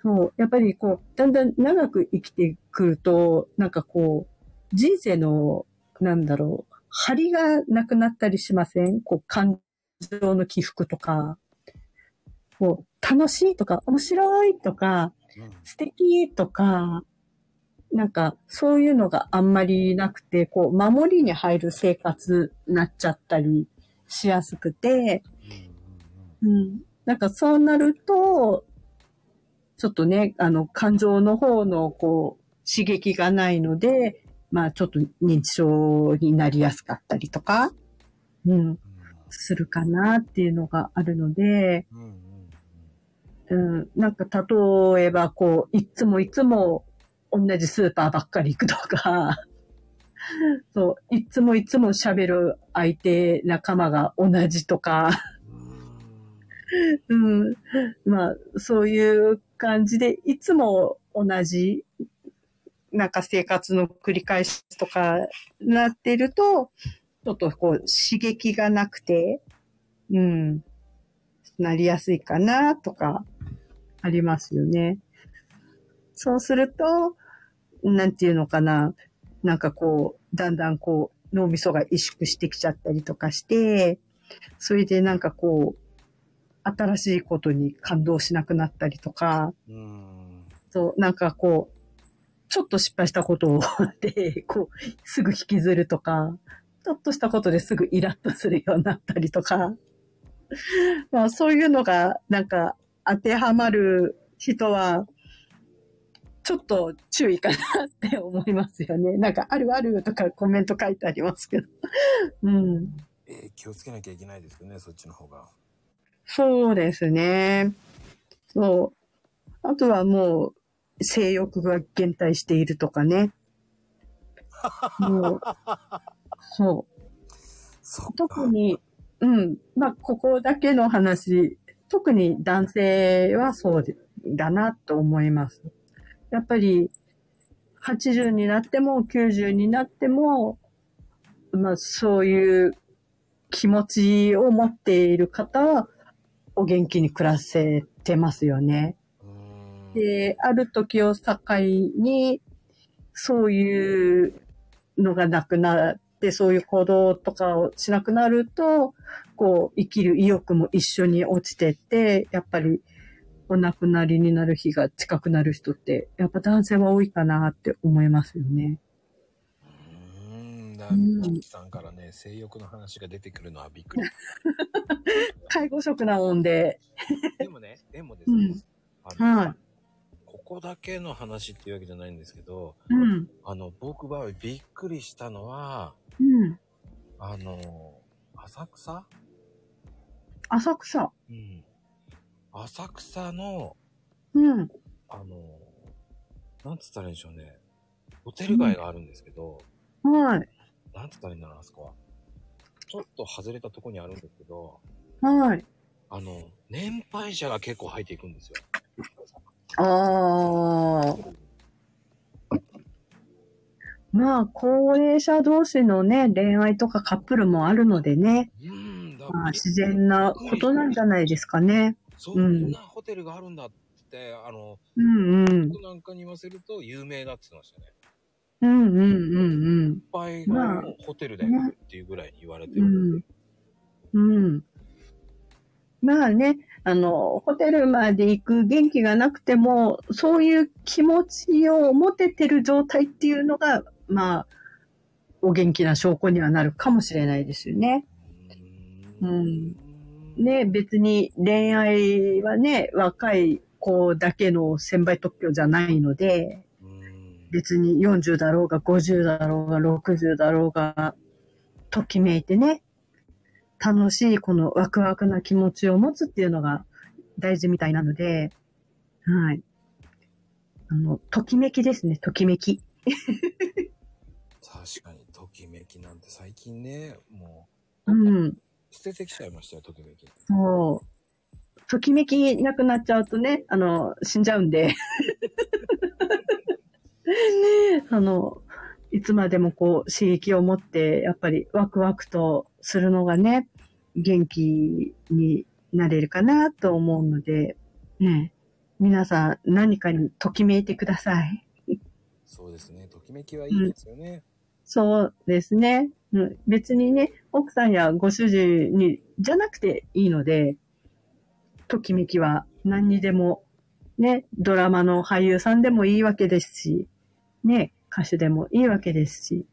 そう、やっぱりこう、だんだん長く生きてくると、なんかこう、人生のなんだろう、張りがなくなったりしません？こう、感情の起伏とか、こう、楽しいとか、面白いとか、素敵とか、なんか、そういうのがあんまりなくて、こう、守りに入る生活になっちゃったりしやすくて、うん。なんかそうなると、ちょっとね、あの、感情の方の、こう、刺激がないので、まあ、ちょっと認知症になりやすかったりとか、うん、するかなっていうのがあるので、うん、なんか、例えば、こう、いつもいつも、同じスーパーばっかり行くとか、そう、いつもいつも喋る相手、仲間が同じとか、うん、まあ、そういう感じで、いつも同じ、なんか生活の繰り返しとかなってると、ちょっとこう、刺激がなくて、うん、なりやすいかな、とか、ありますよね。そうすると、なんていうのかな、なんかこう、だんだんこう、脳みそが萎縮してきちゃったりとかして、それでなんかこう、新しいことに感動しなくなったりとか、うんそう、なんかこう、ちょっと失敗したことで、こう、すぐ引きずるとか、ちょっとしたことですぐイラッとするようになったりとか、まあそういうのがなんか当てはまる人は、ちょっと注意かなって思いますよね。なんか、あるあるとかコメント書いてありますけど。うん。えー、気をつけなきゃいけないですよね、そっちの方が。そうですね。そう。あとはもう、性欲が減退しているとかね。もう、そう。そっか。特に、うん。まあ、ここだけの話、特に男性はそうだなと思います。やっぱり、はちじゅうになってもきゅうじゅうになっても、まあそういう気持ちを持っている方は、お元気に暮らせてますよね。で、ある時を境に、そういうのがなくなって、そういう行動とかをしなくなると、こう、生きる意欲も一緒に落ちてって、やっぱり、お亡くなりになる日が近くなる人ってやっぱ男性は多いかなって思いますよね。うーん、だみきさんからね、うん、性欲の話が出てくるのはびっくり。介護職なもんで。でもね、でもですね、うん、あの、はい、ここだけの話っていうわけじゃないんですけど、うん、あの僕はびっくりしたのは、うん、あの浅草？浅草。うん。浅草の、うん。あの、なんつったらいいんでしょうね。ホテル街があるんですけど、うん、はい。なんつったらいいんだろう、あそこは。ちょっと外れたとこにあるんですけど、はい。あの、年配者が結構入っていくんですよ。ああ。まあ、高齢者同士のね、恋愛とかカップルもあるのでね。うんだ、まあ、自然なことなんじゃないですかね。そんなホテルがあるんだって、うん、あの、うんうん、僕なんかに言わせると有名だって言ってましたね。うんうんうんうん。いっぱいがホテルだよっていうぐらいに言われてる、ね、うん。うん。まあね、あの、ホテルまで行く元気がなくても、そういう気持ちを持ててる状態っていうのが、まあ、お元気な証拠にはなるかもしれないですよね。うん。うんね、別に恋愛はね、若い子だけの専売特許じゃないので、別によんじゅうだろうがごじゅうだろうがろくじゅうだろうが、ときめいてね、楽しいこのワクワクな気持ちを持つっていうのが大事みたいなので、はい。あの、ときめきですね、ときめき。確かに、ときめきなんて最近ね、もう。うん。捨ててきちゃいましたよ、ときめき。そう。ときめきなくなっちゃうとね、あの、死んじゃうんで。あの、いつまでもこう、刺激を持って、やっぱりワクワクとするのがね、元気になれるかなと思うので、ね、皆さん何かにときめいてください。そうですね、ときめきはいいですよね。うん、そうですね。別にね、奥さんやご主人に、じゃなくていいので、ときめきは何にでも、ね、ドラマの俳優さんでもいいわけですし、ね、歌手でもいいわけですし、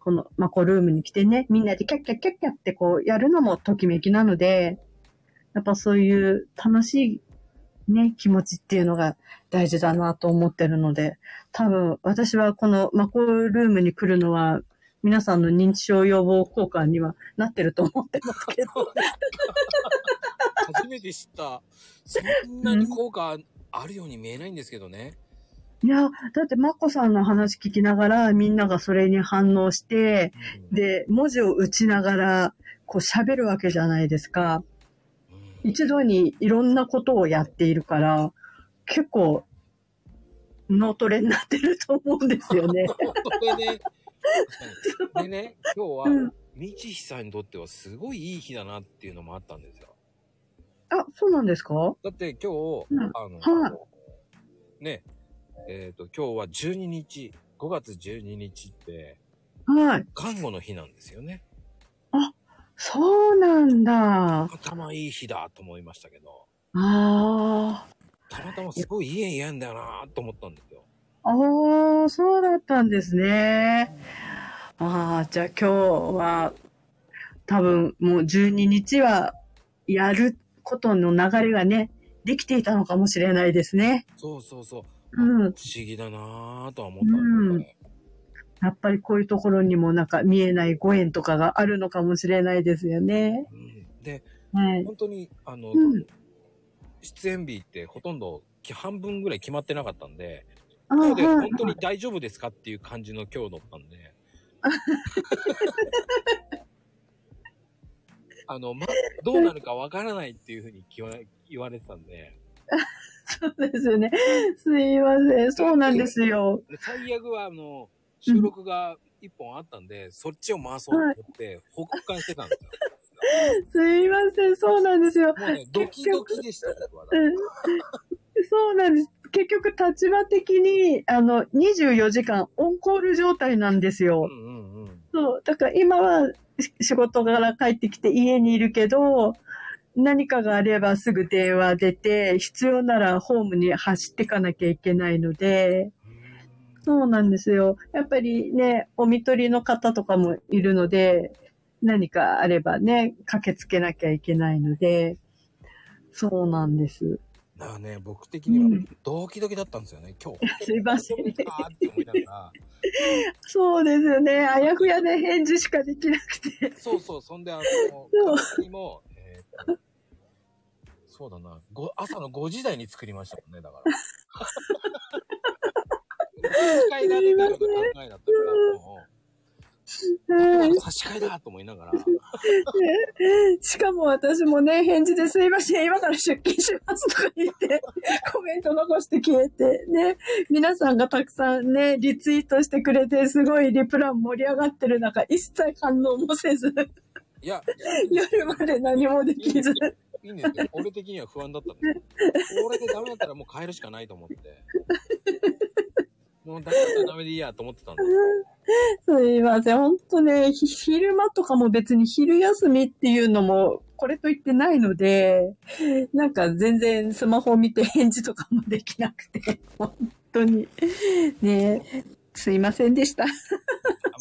このマコルームに来てね、みんなでキャッキャッキャッキャッってこうやるのもときめきなので、やっぱそういう楽しいね、気持ちっていうのが大事だなと思ってるので、多分私はこのマコルームに来るのは皆さんの認知症予防効果にはなってると思ってますけど。初めて知った。そんなに効果あるように見えないんですけどね。うん、いや、だって、まこさんの話聞きながら、みんながそれに反応して、うん、で、文字を打ちながら、こう喋るわけじゃないですか。うん、一度にいろんなことをやっているから、結構、脳トレになってると思うんですよね。脳トレね。でね、今日は、うん、みちひさんにとってはすごいいい日だなっていうのもあったんですよ。あ、そうなんですか？だって今日、うん、あの、はい、ね、えっと、今日はじゅうににち、ごがつじゅうににちって、はい。看護の日なんですよね。あ、そうなんだ。たまたまいい日だと思いましたけど。ああ。たまたますごいいい縁だよなと思ったんですよ。ああ、そうだったんですね。ああ、じゃあ今日は、多分もうじゅうににちはやることの流れがね、できていたのかもしれないですね。そうそうそう。うん、不思議だなぁとは思ったんですけど、うん、やっぱりこういうところにもなんか見えないご縁とかがあるのかもしれないですよね。うん、で、はい、本当にあの、うん、出演日ってほとんど半分ぐらい決まってなかったんで、なので本当に大丈夫ですかっていう感じの今日だったんで、あの、ま、どうなるかわからないっていうふうに言われてたんで。そうですよね。すいません。そうなんですよ。最悪は、あの、収録がいっぽんあったんで、うん、そっちを回そうと思って、報告会してたんですよ。すいません。そうなんですよ。もうね、ドキドキでした、僕は。そうなんです。結局、立場的に、あの、にじゅうよじかんオンコール状態なんですよ。そう。だから今は仕事から帰ってきて家にいるけど、何かがあればすぐ電話出て、必要ならホームに走ってかなきゃいけないので、そうなんですよ。やっぱりね、お見取りの方とかもいるので、何かあればね、駆けつけなきゃいけないので、そうなんです。だからね、僕的にはドキドキだったんですよね、うん、今日。すいません。そうですよね。あやふやで返事しかできなくて。そうそう、そんであの、私も、そうだな、朝のごじ台に作りましたもんね、だから。差し替えられたような考えだったから、もう、差し替えだと思いながら。しかも私もね、返事ですいません、今から出勤しますとか言って、コメント残して消えて、ね、皆さんがたくさんね、リツイートしてくれて、すごいリプラン盛り上がってる中、一切反応もせず。いや、夜まで何もできず。いいんですけど、俺的には不安だったんで。俺でダメだったらもう帰るしかないと思って。もうダメだったらダメでいいやと思ってたんです。すいません。ほんとね、昼間とかも別に昼休みっていうのもこれと言ってないので、なんか全然スマホを見て返事とかもできなくて、本当に。ねえ。すいませんでした。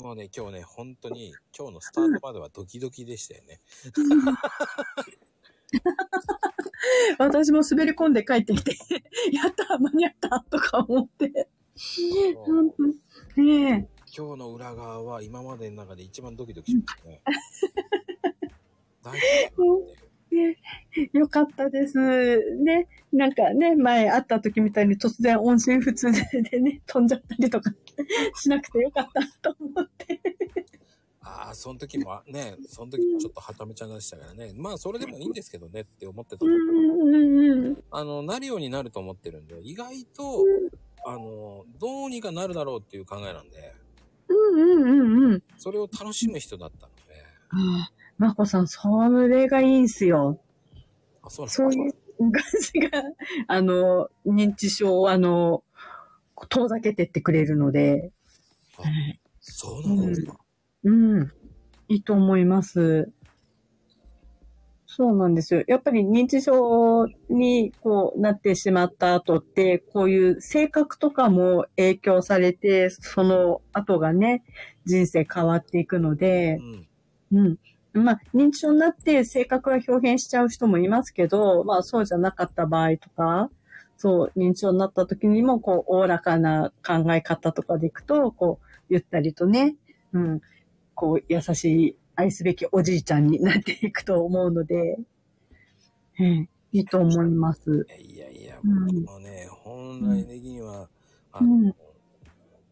もうね、今日ね、本当に今日のスタートまではドキドキでしたよね。私も滑り込んで帰ってきて、やった間に合ったとか思って。ねえ。今日の裏側は今までの中で一番ドキドキしましたね。大丈夫。ね、よかったです。ね、なんかね、前会った時みたいに突然音信不通でね、飛んじゃったりとかしなくてよかったと思って。ああ、その時もね、その時もちょっとはためちゃんでしたからね。まあ、それでもいいんですけどねって思ってたんだけど、あの、なるようになると思ってるんで、意外と、あの、どうにかなるだろうっていう考えなんで、うんうんうんうん。それを楽しむ人だったので、ね。ああ、まこさん、それがいいんすよ。あ、そうですか。そういう感じが、あの、認知症を、あの、遠ざけてってくれるので。あ、そうなんですか。うん、うん。いいと思います。そうなんですよ。やっぱり認知症にこうなってしまった後って、こういう性格とかも影響されて、その後がね、人生変わっていくので、うん。うん、まあ、認知症になって性格が表現しちゃう人もいますけど、まあ、そうじゃなかった場合とか、そう、認知症になった時にも、こう、おおらかな考え方とかでいくと、こう、ゆったりとね、うん、こう、優しい、愛すべきおじいちゃんになっていくと思うので、うん、いいと思います。いやいや、僕もね、うん、本来的には、あの、うん、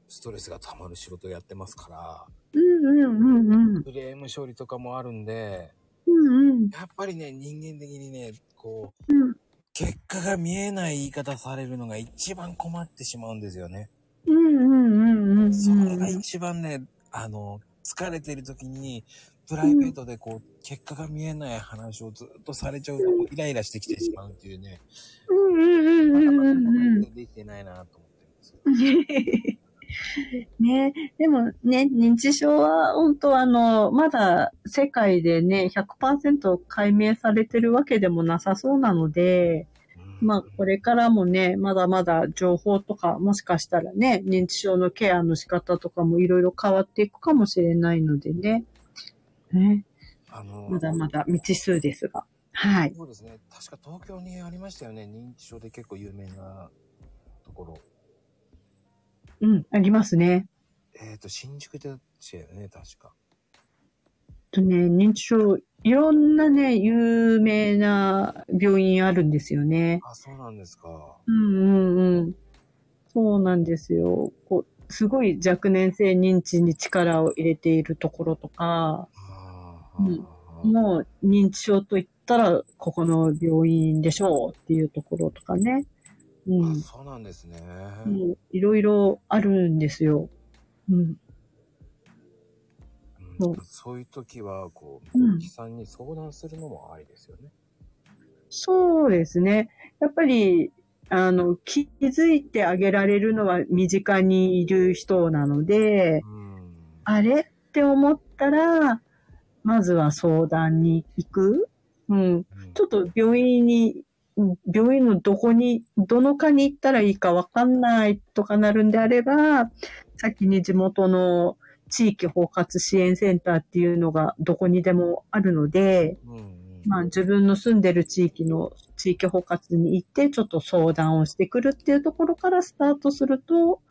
ストレスが溜まる仕事をやってますから、うんうんうんうん。クレーム処理とかもあるんで、うんうん。やっぱりね、人間的にね、こう、うん結果が見えない言い方されるのが一番困ってしまうんですよね。うんうんうんうん。それが一番ね、あの、疲れてる時に、プライベートでこう、結果が見えない話をずっとされちゃうと、イライラしてきてしまうっていうね。うんうんうんうんうん。まだまだできてないなと思ってるんですよ。ねでもね、認知症は本当あの、まだ世界でね、ひゃくパーセント 解明されてるわけでもなさそうなので、まあこれからもね、まだまだ情報とか、もしかしたらね、認知症のケアの仕方とかもいろいろ変わっていくかもしれないのでね。ねあのまだまだ未知数ですが。はい。そうですね。確か東京にありましたよね、認知症で結構有名なところ。うん、ありますね。えっと、新宿でしたよね、確か。とね、認知症、いろんなね、有名な病院あるんですよね。あ、そうなんですか。うんうんうん。そうなんですよ。こう、すごい若年性認知に力を入れているところとか、うん、もう認知症といったら、ここの病院でしょうっていうところとかね。うん、そうなんですね。うん、いろいろあるんですよ。うん。うん、そういう時はこう、うん、さんに相談するのもありですよね。そうですね。やっぱりあの気づいてあげられるのは身近にいる人なので、うん、あれって思ったらまずは相談に行く。うん。うん、ちょっと病院に病院のどこに、どの科に行ったらいいかわかんないとかなるんであれば、先に地元の地域包括支援センターっていうのがどこにでもあるので、うんうん、まあ自分の住んでる地域の地域包括に行ってちょっと相談をしてくるっていうところからスタートすると、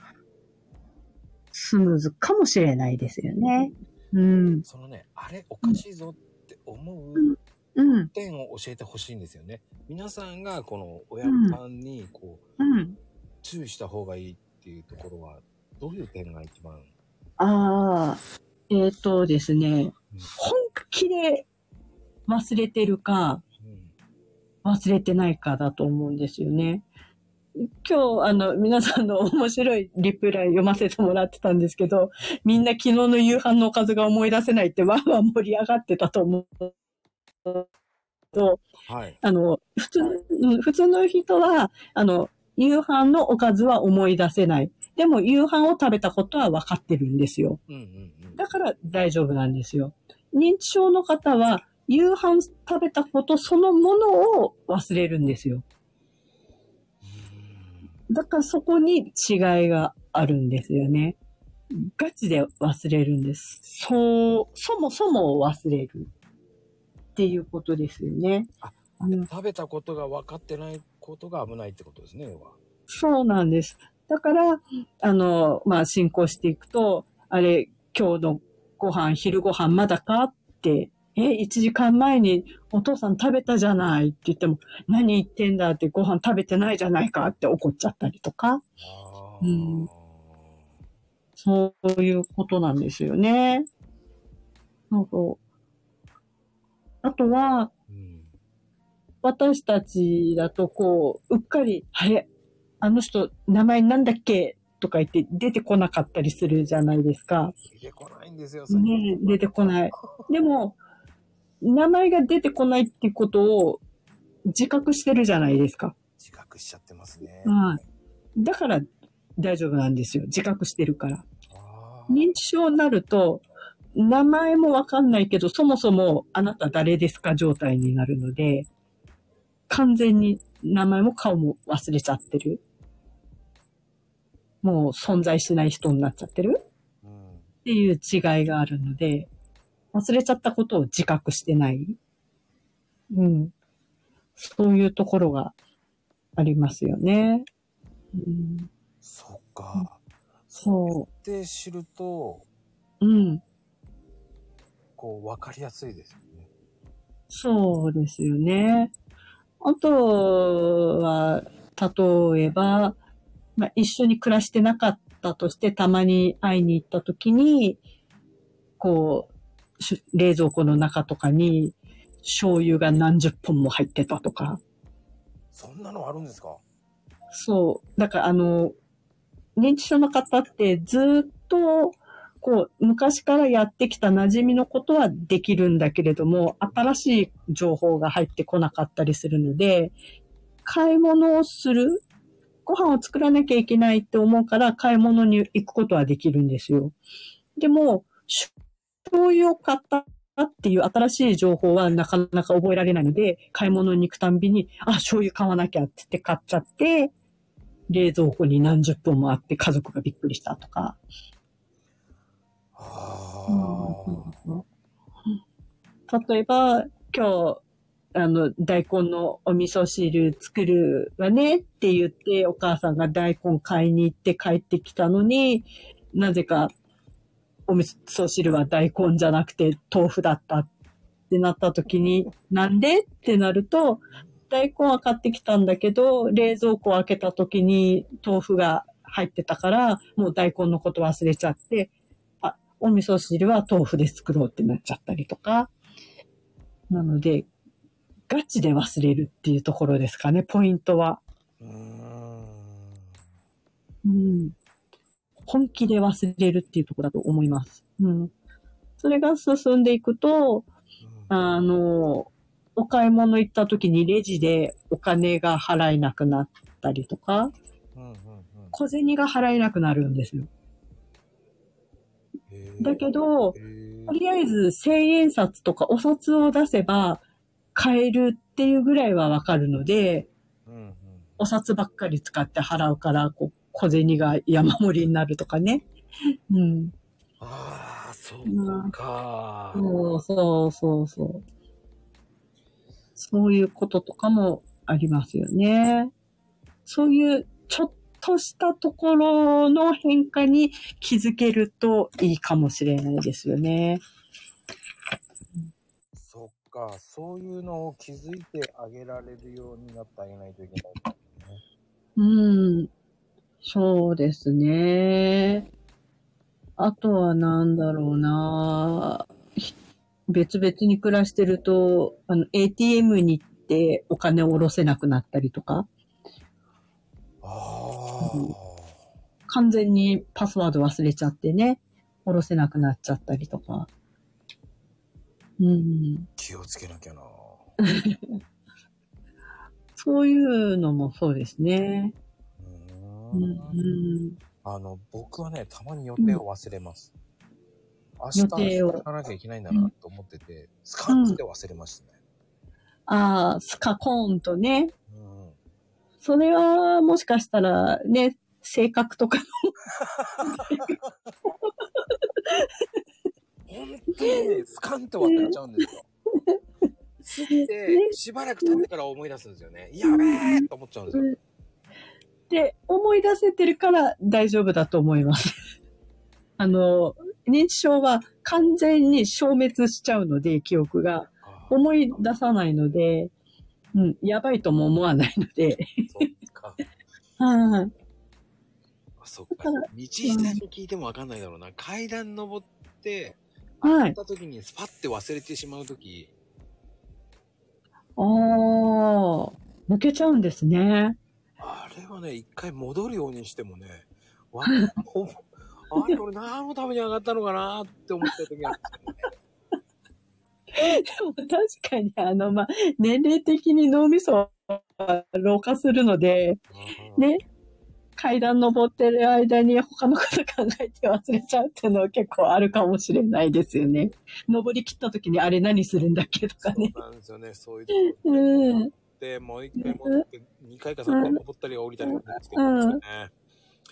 スムーズかもしれないですよね。うん。そのね、あれおかしいぞって思う、うんうんうん、点を教えてほしいんですよね。皆さんがこの親さんにこう、うんうん、注意した方がいいっていうところはどういう点が一番？ああ、えっとですね、うん、本気で忘れてるか、うん、忘れてないかだと思うんですよね。今日あの皆さんの面白いリプライ読ませてもらってたんですけど、みんな昨日の夕飯のおかずが思い出せないってわーわー盛り上がってたと思う。とはい、あの普通、普通の人はあの夕飯のおかずは思い出せない。でも夕飯を食べたことは分かってるんですよ。うんうんうん、だから大丈夫なんですよ。認知症の方は夕飯食べたことそのものを忘れるんですよ。だからそこに違いがあるんですよね。ガチで忘れるんです。そう、そもそも忘れる。っていうことですよね。あ、食べたことが分かってないことが危ないってことですね。要はそうなんです。だからあのまあ進行していくと、あれ今日のご飯昼ご飯まだかってえいちじかんまえにお父さん食べたじゃないって言っても何言ってんだってご飯食べてないじゃないかって怒っちゃったりとか、うん、そういうことなんですよね。なんか。あとは、うん、私たちだとこう、うっかり、あれ、あの人、名前なんだっけとか言って出てこなかったりするじゃないですか。出てこないんですよ、それ。ね、出てこない。でも、名前が出てこないっていうことを自覚してるじゃないですか。自覚しちゃってますね。はい。だから大丈夫なんですよ。自覚してるから。認知症になると、名前もわかんないけど、そもそもあなた誰ですか状態になるので、完全に名前も顔も忘れちゃってる。もう存在しない人になっちゃってるっていう違いがあるので、忘れちゃったことを自覚してない。うん。そういうところがありますよね。うん、そっか。そう。って知ると、うん。こう、わかりやすいですよね。そうですよね。あとは、例えば、まあ、一緒に暮らしてなかったとして、たまに会いに行ったときに、こう、冷蔵庫の中とかに、醤油が何十本も入ってたとか。そんなのあるんですか？そう。だから、あの、認知症の方ってずっと、こう、昔からやってきた馴染みのことはできるんだけれども、新しい情報が入ってこなかったりするので、買い物をする、ご飯を作らなきゃいけないって思うから、買い物に行くことはできるんですよ。でも、醤油を買ったっていう新しい情報はなかなか覚えられないので、買い物に行くたんびに、あ、醤油買わなきゃって言って買っちゃって、冷蔵庫に何十本もあって家族がびっくりしたとか。はあ、例えば、今日、あの、大根のお味噌汁作るわねって言って、お母さんが大根買いに行って帰ってきたのに、なぜか、お味噌汁は大根じゃなくて豆腐だったってなった時に、なんでってなると、大根は買ってきたんだけど、冷蔵庫を開けた時に豆腐が入ってたから、もう大根のこと忘れちゃって、あ、お味噌汁は豆腐で作ろうってなっちゃったりとか。なので、ガチで忘れるっていうところですかね、ポイントは。うん。本気で忘れるっていうところだと思います。うん。それが進んでいくと、あの、お買い物行った時にレジでお金が払えなくなったりとか、うんうんうん、小銭が払えなくなるんですよ。だけど、とりあえずせんえん札とかお札を出せば買えるっていうぐらいはわかるので、うんうん、お札ばっかり使って払うから、こう小銭が山盛りになるとかね。うん。ああ、そうか。そうそうそうそう。そういうこととかもありますよね。そういうちょっとしたところの変化に気づけるといいかもしれないですよね。そっか、そういうのを気づいてあげられるようになってあげないといけないですね。うん。そうですね。あとはなんだろうな。別々に暮らしてると、あの、エーティーエム に行ってお金を下ろせなくなったりとか。ああ、うん。完全にパスワード忘れちゃってね、下ろせなくなっちゃったりとか。うん。気をつけなきゃな。そういうのもそうですね。うん、あの僕はね、たまに予定を忘れます。うん、明日行かなきゃいけないんだなと思ってて、うん、スカンって忘れましたね。ああ、スカコーンとね、うん。それはもしかしたらね、性格とかの本当にね、スカンって忘れちゃうんですよ。で、しばらく経ってから思い出すんですよね。やべえと思っちゃうんですよ。うんで、思い出せてるから大丈夫だと思います。あの、認知症は完全に消滅しちゃうので、記憶が。思い出さないので、うん、やばいとも思わないので。そっか。はい。そっか。道下に聞いてもわかんないだろうな。階段登って、はい。行った時にスパッて忘れてしまう時。あー、抜けちゃうんですね。あれはね、一回戻るようにしてもね、わあれ、俺何のために上がったのかなって思った時があるんですよね。でも確かに、あの、まあ、年齢的に脳みそは老化するので、ね、階段登ってる間に他のこと考えて忘れちゃうっていうのは結構あるかもしれないですよね。登り切った時にあれ何するんだっけとかね。そうなんですよね。そういうところで。で、もう一回戻って、にかいかさんかい登ったり降りたりとかしてるんですよね。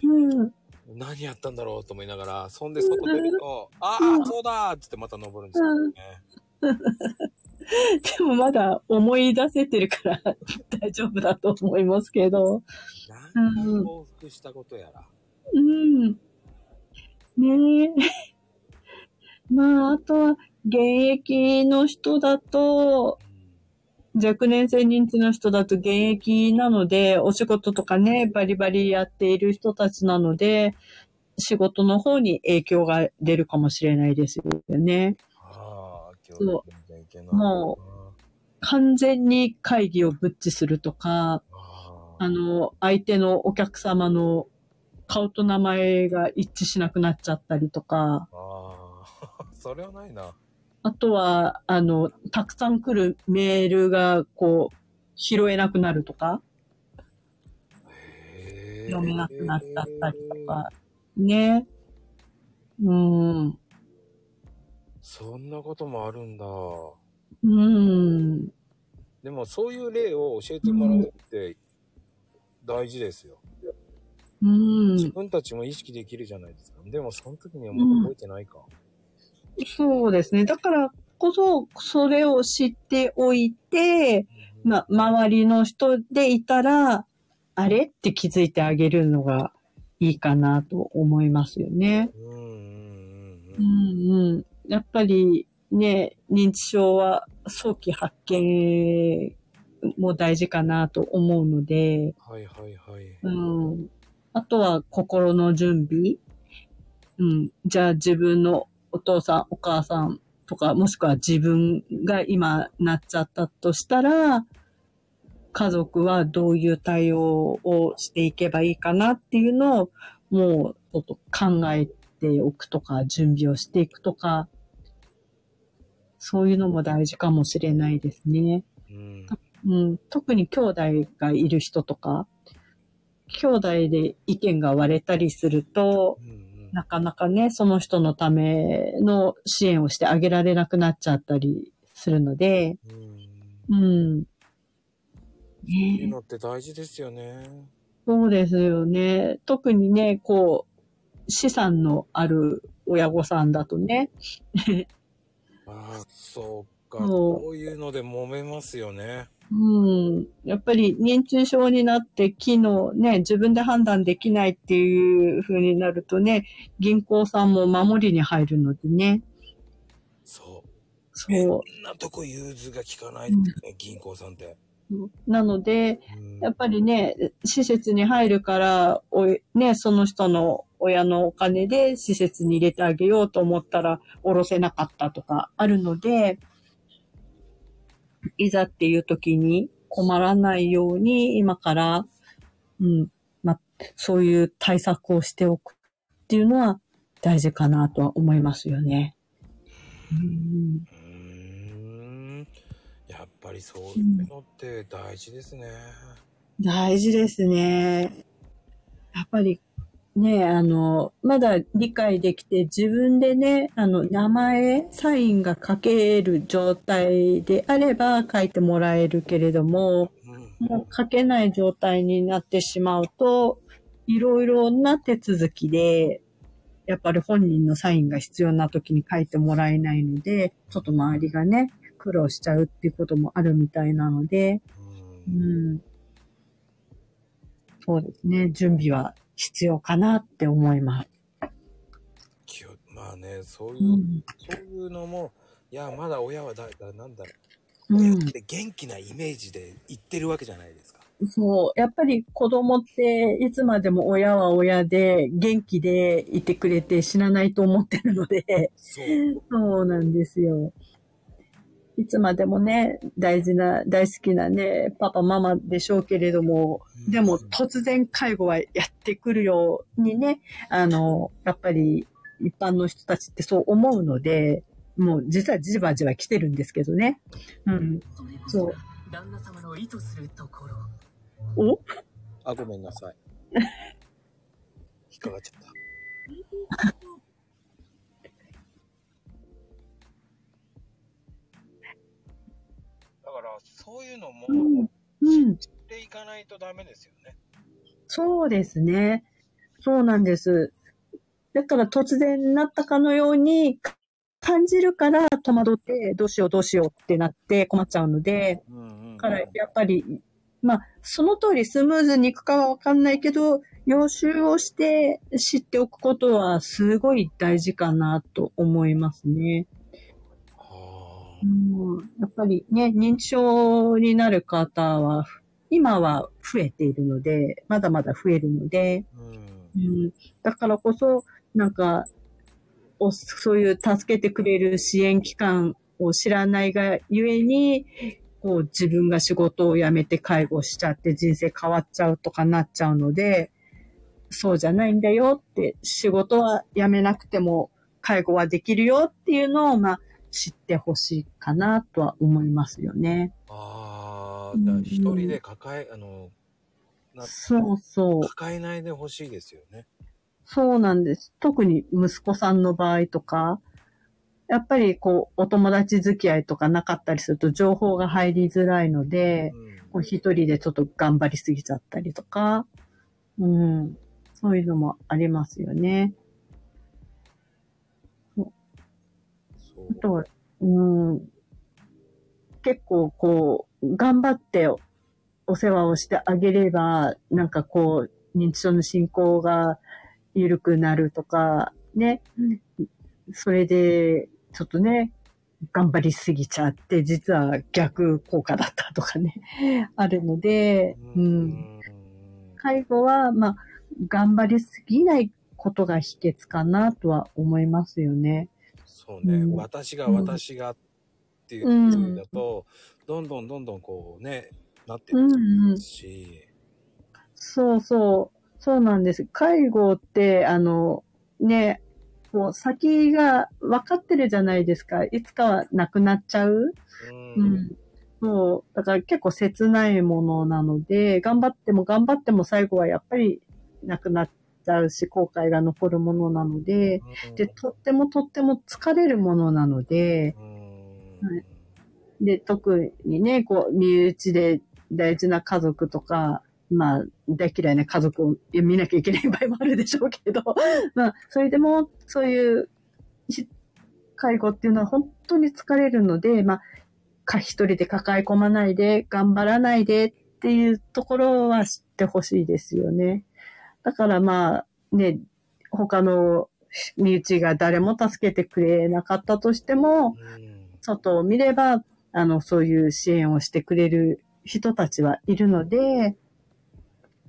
うんうん、何やったんだろうと思いながら、そんで外出ると、うん、ああ、そうだーっつってまた登るんですよね。うんでもまだ思い出せてるから大丈夫だと思いますけど。何を往復したことやら。うん。ねえ。まあ、あとは、現役の人だと、若年性認知の人だと現役なので、お仕事とかね、バリバリやっている人たちなので、仕事の方に影響が出るかもしれないですよね。ああ、今日は。もう完全に会議をブッチするとか、あ, あの相手のお客様の顔と名前が一致しなくなっちゃったりとか、あそれはないな。あとはあのたくさん来るメールがこう拾えなくなるとか、へ読めなくなっちゃったりとかね、うん。そんなこともあるんだ。うん。でもそういう例を教えてもらうって大事ですよ。うん。自分たちも意識できるじゃないですか。でもその時にはまだ覚えてないか、うん。そうですね。だからこそそれを知っておいて、うん、ま周りの人でいたらあれって気づいてあげるのがいいかなと思いますよね。うんうんうん。うんうん。やっぱりね、認知症は早期発見も大事かなと思うので、はいはいはい。うん。あとは心の準備。うん。じゃあ自分のお父さん、お母さんとか、もしくは自分が今なっちゃったとしたら、家族はどういう対応をしていけばいいかなっていうのを、もうちょっと考えて、おくとか準備をしていくとか、そういうのも大事かもしれないですね、うんうん、特に兄弟がいる人とか兄弟で意見が割れたりすると、うんうん、なかなかねその人のための支援をしてあげられなくなっちゃったりするので、うんうんね、そういうのって大事ですよね。そうですよね。特にねこう資産のある親御さんだとねああそうか、そういうので揉めますよね。うん、やっぱり認知症になって機能ね自分で判断できないっていう風になるとね銀行さんも守りに入るのでね。そうそうみんなとこ融通が効かないってね、うん、銀行さんってなので、うん、やっぱりね施設に入るからおねその人の親のお金で施設に入れてあげようと思ったら下ろせなかったとかあるので、いざっていう時に困らないように今から、うん、ま、そういう対策をしておくっていうのは大事かなとは思いますよね。うん。うんやっぱりそういうのって大事ですね。うん、大事ですね。やっぱりねえ、あの、まだ理解できて自分でね、あの、名前、サインが書ける状態であれば書いてもらえるけれども、もう書けない状態になってしまうと、いろいろな手続きで、やっぱり本人のサインが必要な時に書いてもらえないので、ちょっと周りがね、苦労しちゃうっていうこともあるみたいなので、うん。そうですね、準備は。必要かなって思います。まあね、そういう、うん、そういうのも、いや、まだ親はだ、だ、なんだろう。親って元気なイメージで言ってるわけじゃないですか。うん、そう。やっぱり子供って、いつまでも親は親で、元気でいてくれて死なないと思ってるので、そう。そうなんですよ。いつまでもね、大事な、大好きなね、パパママでしょうけれども、でも突然介護はやってくるようにね、あの、やっぱり一般の人たちってそう思うので、もう実はじわじわ来てるんですけどね。うん。そう。旦那様の意図するところ。お？あ、ごめんなさい。っかかっちゃった。だからそういうのも知っていかないとダメですよね。うん、そうですね。そうなんです。だから突然になったかのように感じるから戸惑ってどうしようどうしようってなって困っちゃうので、からやっぱりまあその通りスムーズにいくかはわかんないけど、予習をして知っておくことはすごい大事かなと思いますね。うん、やっぱりね、認知症になる方は今は増えているので、まだまだ増えるので、うんうん、だからこそなんかおそういう助けてくれる支援機関を知らないがゆえにこう自分が仕事を辞めて介護しちゃって人生変わっちゃうとかなっちゃうので、そうじゃないんだよって、仕事は辞めなくても介護はできるよっていうのをまあ知ってほしいかなとは思いますよね。ああ、だから一人で抱え、うん、あのなそうそう抱えないでほしいですよね。そうなんです。特に息子さんの場合とか、やっぱりこう、お友達付き合いとかなかったりすると情報が入りづらいので、うん、こう一人でちょっと頑張りすぎちゃったりとか、うん、そういうのもありますよね。そう。あと、うん、結構こう、頑張ってお世話をしてあげれば、なんかこう、認知症の進行が緩くなるとか、ね。それで、ちょっとね、頑張りすぎちゃって、実は逆効果だったとかね、あるので、うん。介護は、まあ、頑張りすぎないことが秘訣かなとは思いますよね。そうね。うん、私が私がっていうのだと、うん、どんどんどんどんこうね、なってるし、うんうん。そうそう。そうなんです。介護って、あの、ね、こう先が分かってるじゃないですか。いつかはなくなっちゃう。うん、うん。そう。だから結構切ないものなので、頑張っても頑張っても最後はやっぱりなくなっちゃうし、後悔が残るものなので、うん、で、とってもとっても疲れるものなので、うんはい、で、特にね、こう、身内で大事な家族とか、まあ、大嫌いな家族を見なきゃいけない場合もあるでしょうけど、まあ、それでも、そういう、介護っていうのは本当に疲れるので、まあ、か、一人で抱え込まないで、頑張らないでっていうところは知ってほしいですよね。だからまあ、ね、他の身内が誰も助けてくれなかったとしても、外を見れば、あの、そういう支援をしてくれる人たちはいるので、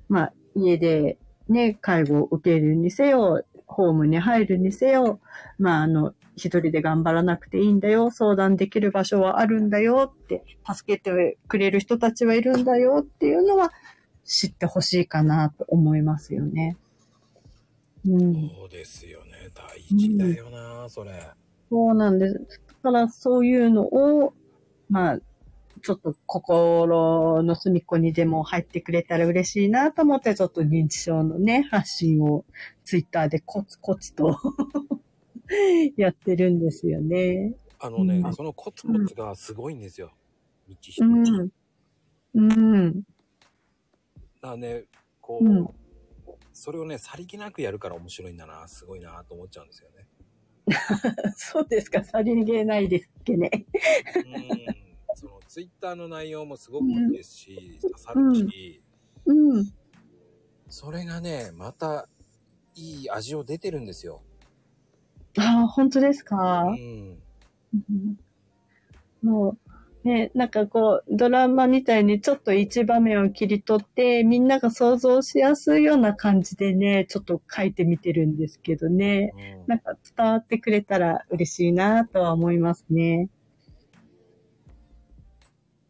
まあ、家でね、介護を受けるにせよ、ホームに入るにせよ、まあ、あの、一人で頑張らなくていいんだよ、相談できる場所はあるんだよって、助けてくれる人たちはいるんだよっていうのは知ってほしいかなと思いますよね。うん。そうですよね。大事だよな、うん、それ。そうなんです。だからそういうのを、まあ、ちょっと心の隅っこにでも入ってくれたら嬉しいなと思って、ちょっと認知症のね、発信をツイッターでコツコツとやってるんですよね。あのね、うん、そのコツコツがすごいんですよ。道人うん。うん。だね、こう、うん、それをね、さりげなくやるから面白いんだな、すごいなと思っちゃうんですよね。そうですか、さりげないですっけね。うんそのツイッターの内容もすごくいいですし、刺さるし、うんうん、それがね、またいい味を出てるんですよ。ああ、本当ですか。うんうん、もうね、なんかこうドラマみたいにちょっと一場面を切り取って、みんなが想像しやすいような感じでね、ちょっと書いてみてるんですけどね、うん、なんか伝わってくれたら嬉しいなとは思いますね。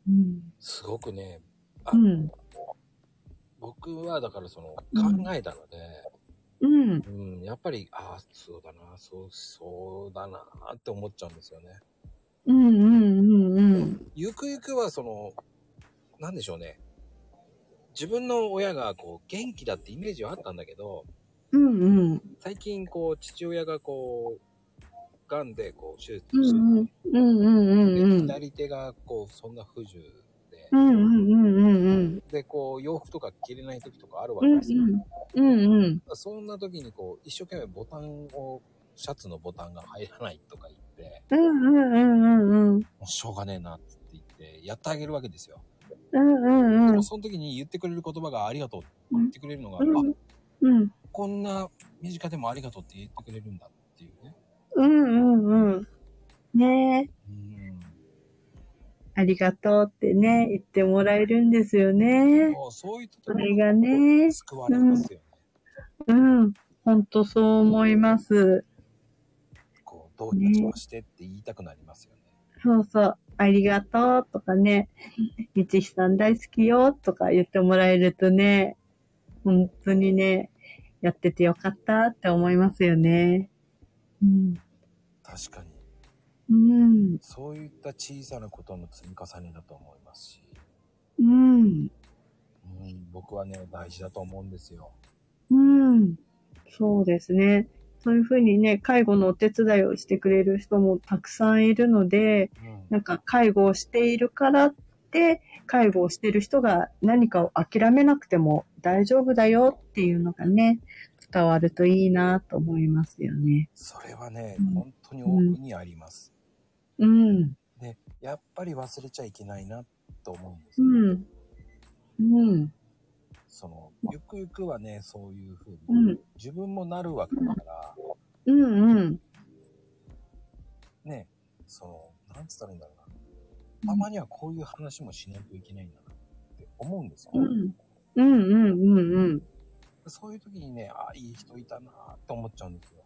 うん、すごくね、あ、うん、僕はだからその考えたので、うんうん、やっぱりああそうだな、そうそうだなって思っちゃうんですよね。うんうんうんうん。ゆくゆくはそのなんでしょうね、自分の親がこう元気だってイメージはあったんだけど、うんうん、最近こう父親がこう癌でこう手術して、うんうんうんうん、左手がこうそんな不自由で、うんうんうんうん、でこう洋服とか着れない時とかあるわけですよ、うんうんうんうん、そんな時にこう一生懸命ボタンをシャツのボタンが入らないとか言って、うんうんうんうんうん、もうしょうがねえなって言ってやってあげるわけですよ。うんうんうん、でもその時に言ってくれる言葉がありがとうって言ってくれるのが、うん、あ、うん、こんな身近でもありがとうって言ってくれるんだっていうね。うんうんうん。ねえ、うん。ありがとうってね、言ってもらえるんですよね。そう、そういうところがね、救われますよね。うん、うん、ほんとそう思います。こう、どうにかしましてって言いたくなりますよね。ね、そうそう。ありがとうとかね、みちひさん大好きよとか言ってもらえるとね、本当にね、やっててよかったって思いますよね。うん。確かに。うん。そういった小さなことの積み重ねだと思いますし。うん。うん、僕はね、大事だと思うんですよ。うん。そうですね。そういうふうにね、介護のお手伝いをしてくれる人もたくさんいるので、うん、なんか介護をしているからって、介護をしている人が何かを諦めなくても大丈夫だよっていうのがね、伝わるといいなと思いますよね。それはね、うん、本当に多くにあります。うん。で、やっぱり忘れちゃいけないなと思うんですよね。うん。うん。そのゆくゆくはね、そういう風に、うん、自分もなるわけだから、うんうん、ね、そのなんつったらいいんだろうな、たまにはこういう話もしないといけないんだなって思うんですよ、うん、うんうんうんうん、そういう時にね、あ、いい人いたなって思っちゃうんですよ。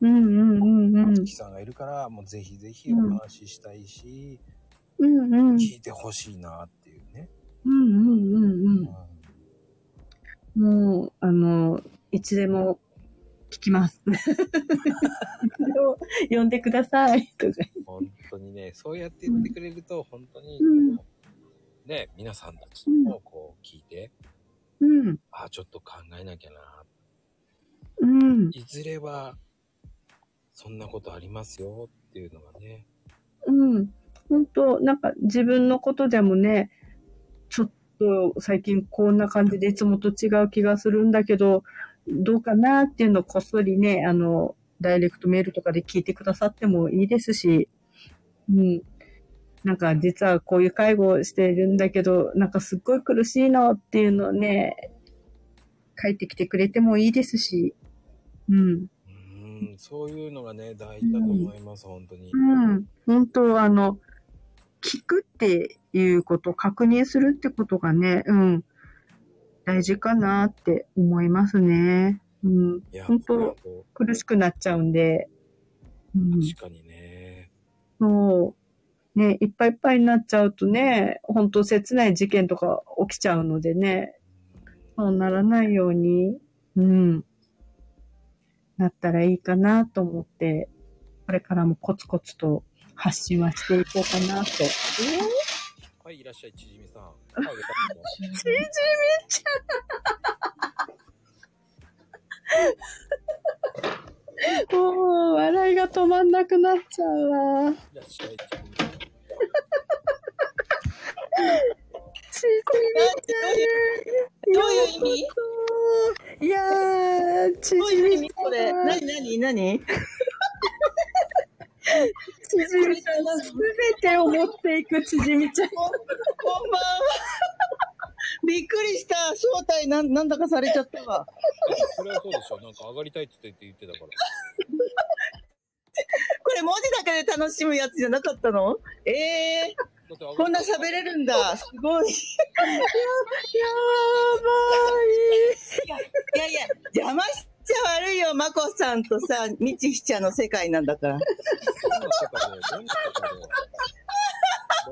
うんうんうんうん。松木さんがいるからもうぜひぜひお話ししたいし、うんうん、聞いてほしいなっていうね。うんうんうんうん。うんもう、あの、いつでも聞きます。いつでも呼んでください、とか。本当にね、そうやって言ってくれると、うん、本当に、うん、ね、皆さんたちもこう聞いて、うん、あ、ちょっと考えなきゃな、うん、いずれは、そんなことありますよ、っていうのがね。うん。本当なんか自分のことでもね、ちょっと、最近こんな感じでいつもと違う気がするんだけどどうかなっていうのをこっそりねあのダイレクトメールとかで聞いてくださってもいいですし、うん、なんか実はこういう介護をしているんだけどなんかすっごい苦しいのっていうのをね書いてきてくれてもいいですし、うん、うんそういうのがね大事だと思います、うん、本当に、うん、本当あの聞くっていうことを確認するってことがね、うん、大事かなって思いますね。うん、本当苦しくなっちゃうんで、うん、確かにね。そうね、いっぱいいっぱいになっちゃうとね、本当切ない事件とか起きちゃうのでね、そうならないように、うん、なったらいいかなと思って、これからもコツコツと。発信はしていこうかなと。えー、はい、いらっしゃい、ちじみさん。ちじみちゃんもう、笑いが止まんなくなっちゃうわ。いらっしゃい、ちじみさん。ちじみちゃん。どういう意味？いやー、ちじみちゃん。どういう意味これ？なになになに？ちじみちゃんはすべてを持っていくちじみちゃん。こんばんは。びっくりした。正体な ん, なんだかされちゃったわ。これはそうでしょ。なんか上がりたいって言って言ってたから。これ文字だけで楽しむやつじゃなかったの？えー、こんな喋れるんだ。すごい。や, やばい。いやいや邪魔し。めっちゃ悪いよ、まこさんとさ、みちひちゃんの世界なんだから。どんな世界で、どんな世界で、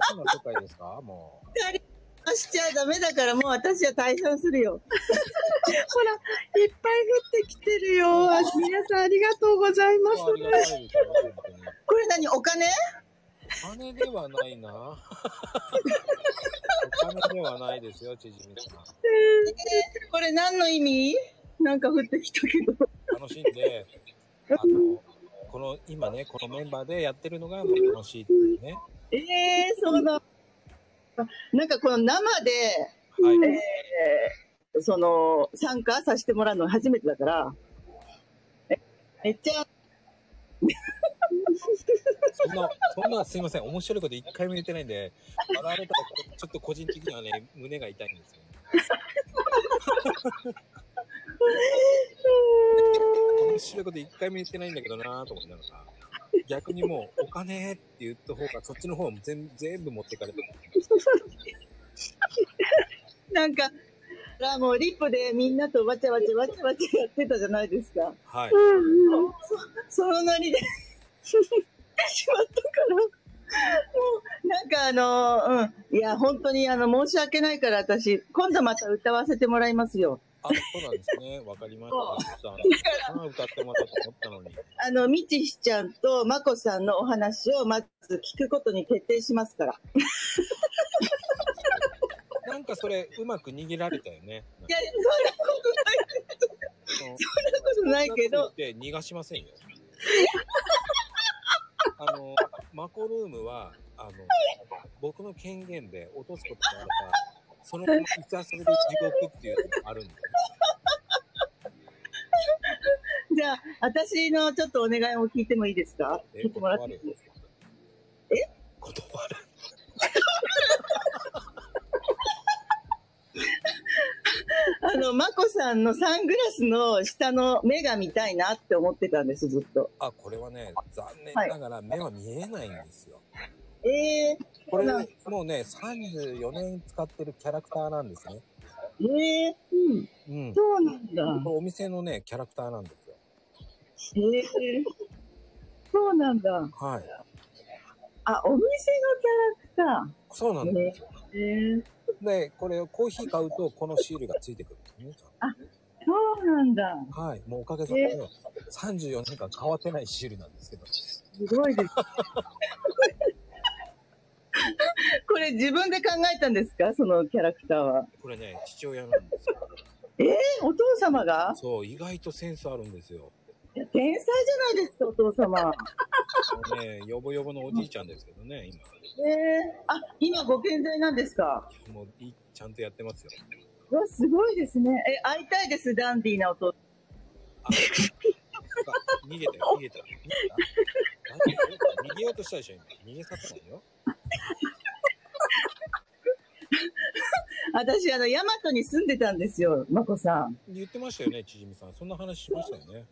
どんな世界ですか、もう。二人はしちゃダメだから、もう私は退散するよ。ほら、いっぱい降ってきてるよ。皆さんありがとうございます。これ何、お金？お金ではないな。お金ではないですよ、ちじみさん。これ何の意味？なんか降ってきたけど楽しんで、あのこの今ねこのメンバーでやってるのが楽しいっていうね。えー、そうだ。なんかこの生で、はい、えー、その参加させてもらうの初めてだから、えめっちゃそんなそんなすいません、面白いこと一回も言ってないんで、笑われたらちょっと個人的にはね胸が痛いんですよ。面白いこと一回も言ってないんだけどなと思いながら、逆にもうお金って言った方がそっちの方も全部持ってかれた。なんかもうリップでみんなとわちゃわちゃわちゃわちゃやってたじゃないですか。はい。うん、そ, そのノリでしまったから、もうなんかあのー、うん、いや本当にあの申し訳ないから私今度また歌わせてもらいますよ。あ、そうなんですね。わかりました。あ、歌ってもらったと思ったのに。あのみちひちゃんとまこさんのお話をまず聞くことに徹底しますから。なんかそれうまく握られたよね。いや、そんなことないけど。そんなことないけど。逃がしませんよ。あのマコルームはあの僕の権限で落とすことがあるから。そのままいたする地獄っていうのがあるんだよ。じゃあ私のちょっとお願いを聞いてもいいですか？え、断る？え？断る？あのまこさんのサングラスの下の目が見たいなって思ってたんです、ずっと。あ、これはね、残念ながら目は見えないんですよ。はい、えー。これもうねさんじゅうよねん使ってるキャラクターなんですね。ええー、うん、うん、そうなんだ。これお店のねキャラクターなんですよ。ええー、そうなんだ。はい。あ、お店のキャラクター。そうなんだ。えー、でこれをコーヒー買うとこのシールがついてくるんですね。あ、そうなんだ。はい。もうおかげさまで、えー、さんじゅうよねんかん変わってないシールなんですけど、すごいです。これ自分で考えたんですか、そのキャラクターは。これね、父親なんですよ。えー、お父様が。そう、意外とセンスあるんですよ。いや、天才じゃないですか、お父様。ね、ヨボヨボのおじいちゃんですけどね、今。えー、あ、今ご健在なんですか。もういちゃんとやってますよ。うわ、すごいですね。え、会いたいです、ダンディーなお父。逃げたよ、逃げた。逃げた。逃げようとしたでしょ、今。逃げさせないよ。私あの大和に住んでたんですよ、まこさん。言ってましたよね、ちじみさん。そんな話しましたよね。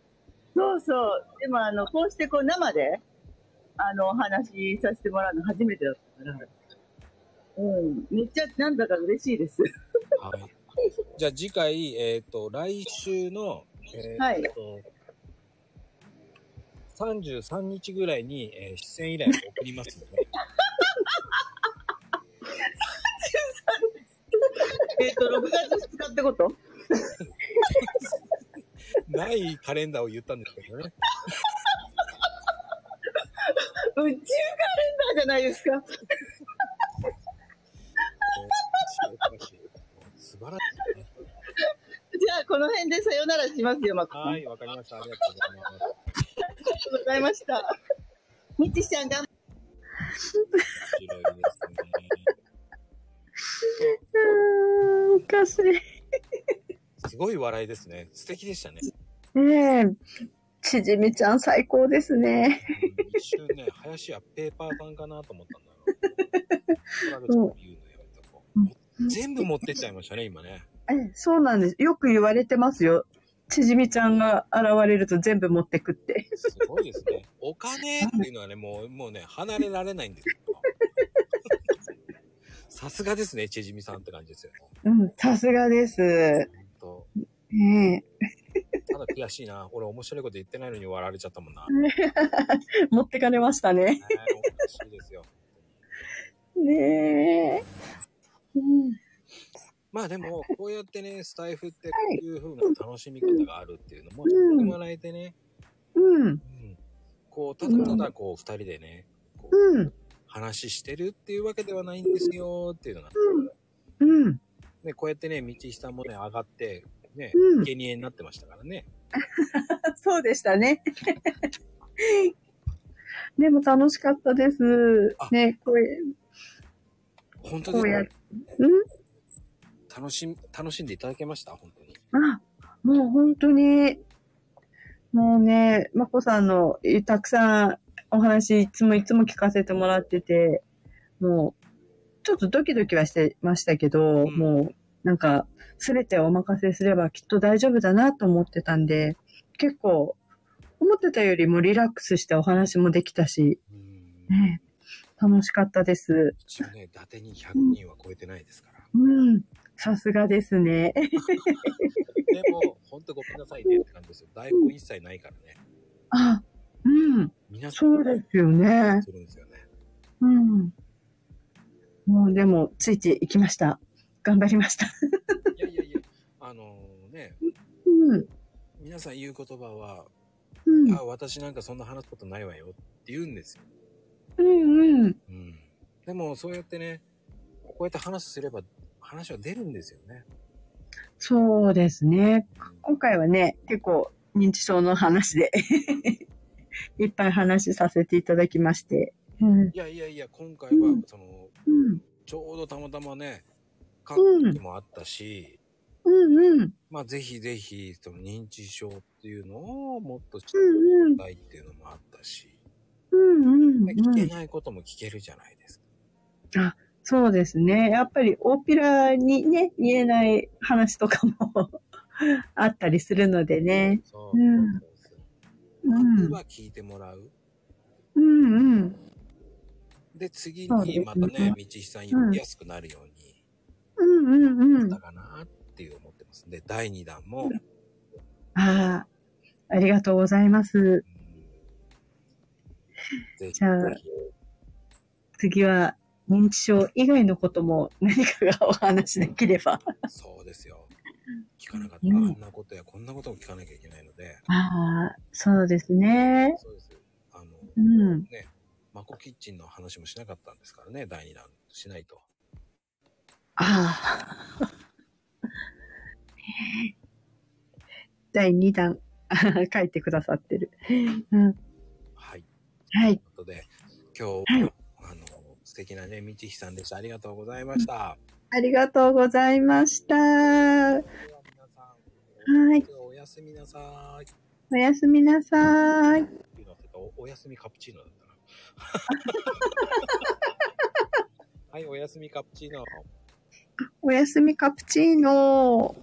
そうそう。でもあのこうしてこう生であのお話しさせてもらうの初めてだったから、うん、めっちゃなんだか嬉しいです。はい、じゃあ次回、えっと来週の、えーとはい、さんじゅうさんにちぐらいに、えー、出演依頼を送りますので。えっとろくがつふつかってこと？ないカレンダーを言ったんですけどね。宇宙カレンダーじゃないですか。素晴らしいね。じゃあこの辺でさよならしますよ、マコ。はい、わかりました。ありがとうございました。みちちゃんが。白いですね。うん、おかしい。すごい笑いですね。素敵でしたね。ねえ、ちじみちゃん最高ですね。うん、一瞬ね、林家ペーパーさんかなと思ったんだろう。ううん、全部持ってっちゃいましたね、今ね。え、そうなんです。よく言われてますよ。ちじみちゃんが現れると全部持ってくって。すごいですね。お金っていうのはね、もう、もうね、離れられないんですよ。さすがですね、ちじみさんって感じですよ。うん、さすがです。本当。ねえ。ただ悔しいな。俺面白いこと言ってないのに笑われちゃったもんな。持ってかれましたね。えー、おかしいですよ。ねえ。うん、まあでも、こうやってね、スタイフってこういう風な楽しみ方があるっていうのも、はい、うん、もらえてね。うん。うん、こう、ただただこう、二人でね。こう、うん、話してるっていうわけではないんですよっていうのが、うん、うん、でこうやってね道下もね上がってね、うん、生贄になってましたからね。そうでしたね。でも楽しかったです。ね、これ。本当ですか？うん。楽し、楽しんでいただけました？本当に。あ、もう本当に、もうね、まこさんのたくさんお話いつもいつも聞かせてもらってて、もう、ちょっとドキドキはしてましたけど、うん、もう、なんか、すべてお任せすればきっと大丈夫だなと思ってたんで、結構、思ってたよりもリラックスしてお話もできたし、うん、ね、楽しかったです。一応ね、伊達にひゃくにんは超えてないですから。うん、さすがですね。でも、ほんとごめんなさいねって感じですよ。台本一切ないからね。あ、うん。皆さんそうですよね。するんですよね。うん。もうでも、ついていきました。頑張りました。いやいやいや、あのー、ね、うん、皆さん言う言葉は、うん、あ、私なんかそんな話すことないわよって言うんですよ。うんうん。うん、でもそうやってね、こうやって話すれば話は出るんですよね。そうですね。今回はね、結構認知症の話でいっぱい話させていただきまして。うん、いやいやいや、今回はその、うん、ちょうどたまたまね、書く時もあったし。うんうんうん、まあぜひぜひその認知症っていうのをもっと知りたいっていうのもあったし、うんうんうん、聞けないことも聞けるじゃないですか。あ、そうですね。やっぱり大っぴらにね言えない話とかもあったりするのでね。そうそうそう。うん。まずは聞いてもらう。うんうん。で次にまたね道久さん読みやすくなるように。うんうんうん。だかな。っていう思ってますんで、だいにだんも、うん、ああ、ありがとうございます。うん、じゃあ次は認知症以外のことも何かがお話できれば。そうですよ。聞かなかった、うん、あんなことやこんなことを聞かなきゃいけないので。ああ、そうですね。そうです。あの、うん、ね、マコキッチンの話もしなかったんですからね、だいにだんしないと。ああ。だいにだん書いてくださってる、うん、はいはいということで今日、はい、あの素敵なね道久さんでした。ありがとうございました。ありがとうございました。皆さん、はい、おやすみなさい。おやすみなさい。おやすみカプチーノだったな。はい、おやすみカプチーノ。おやすみカプチーノ。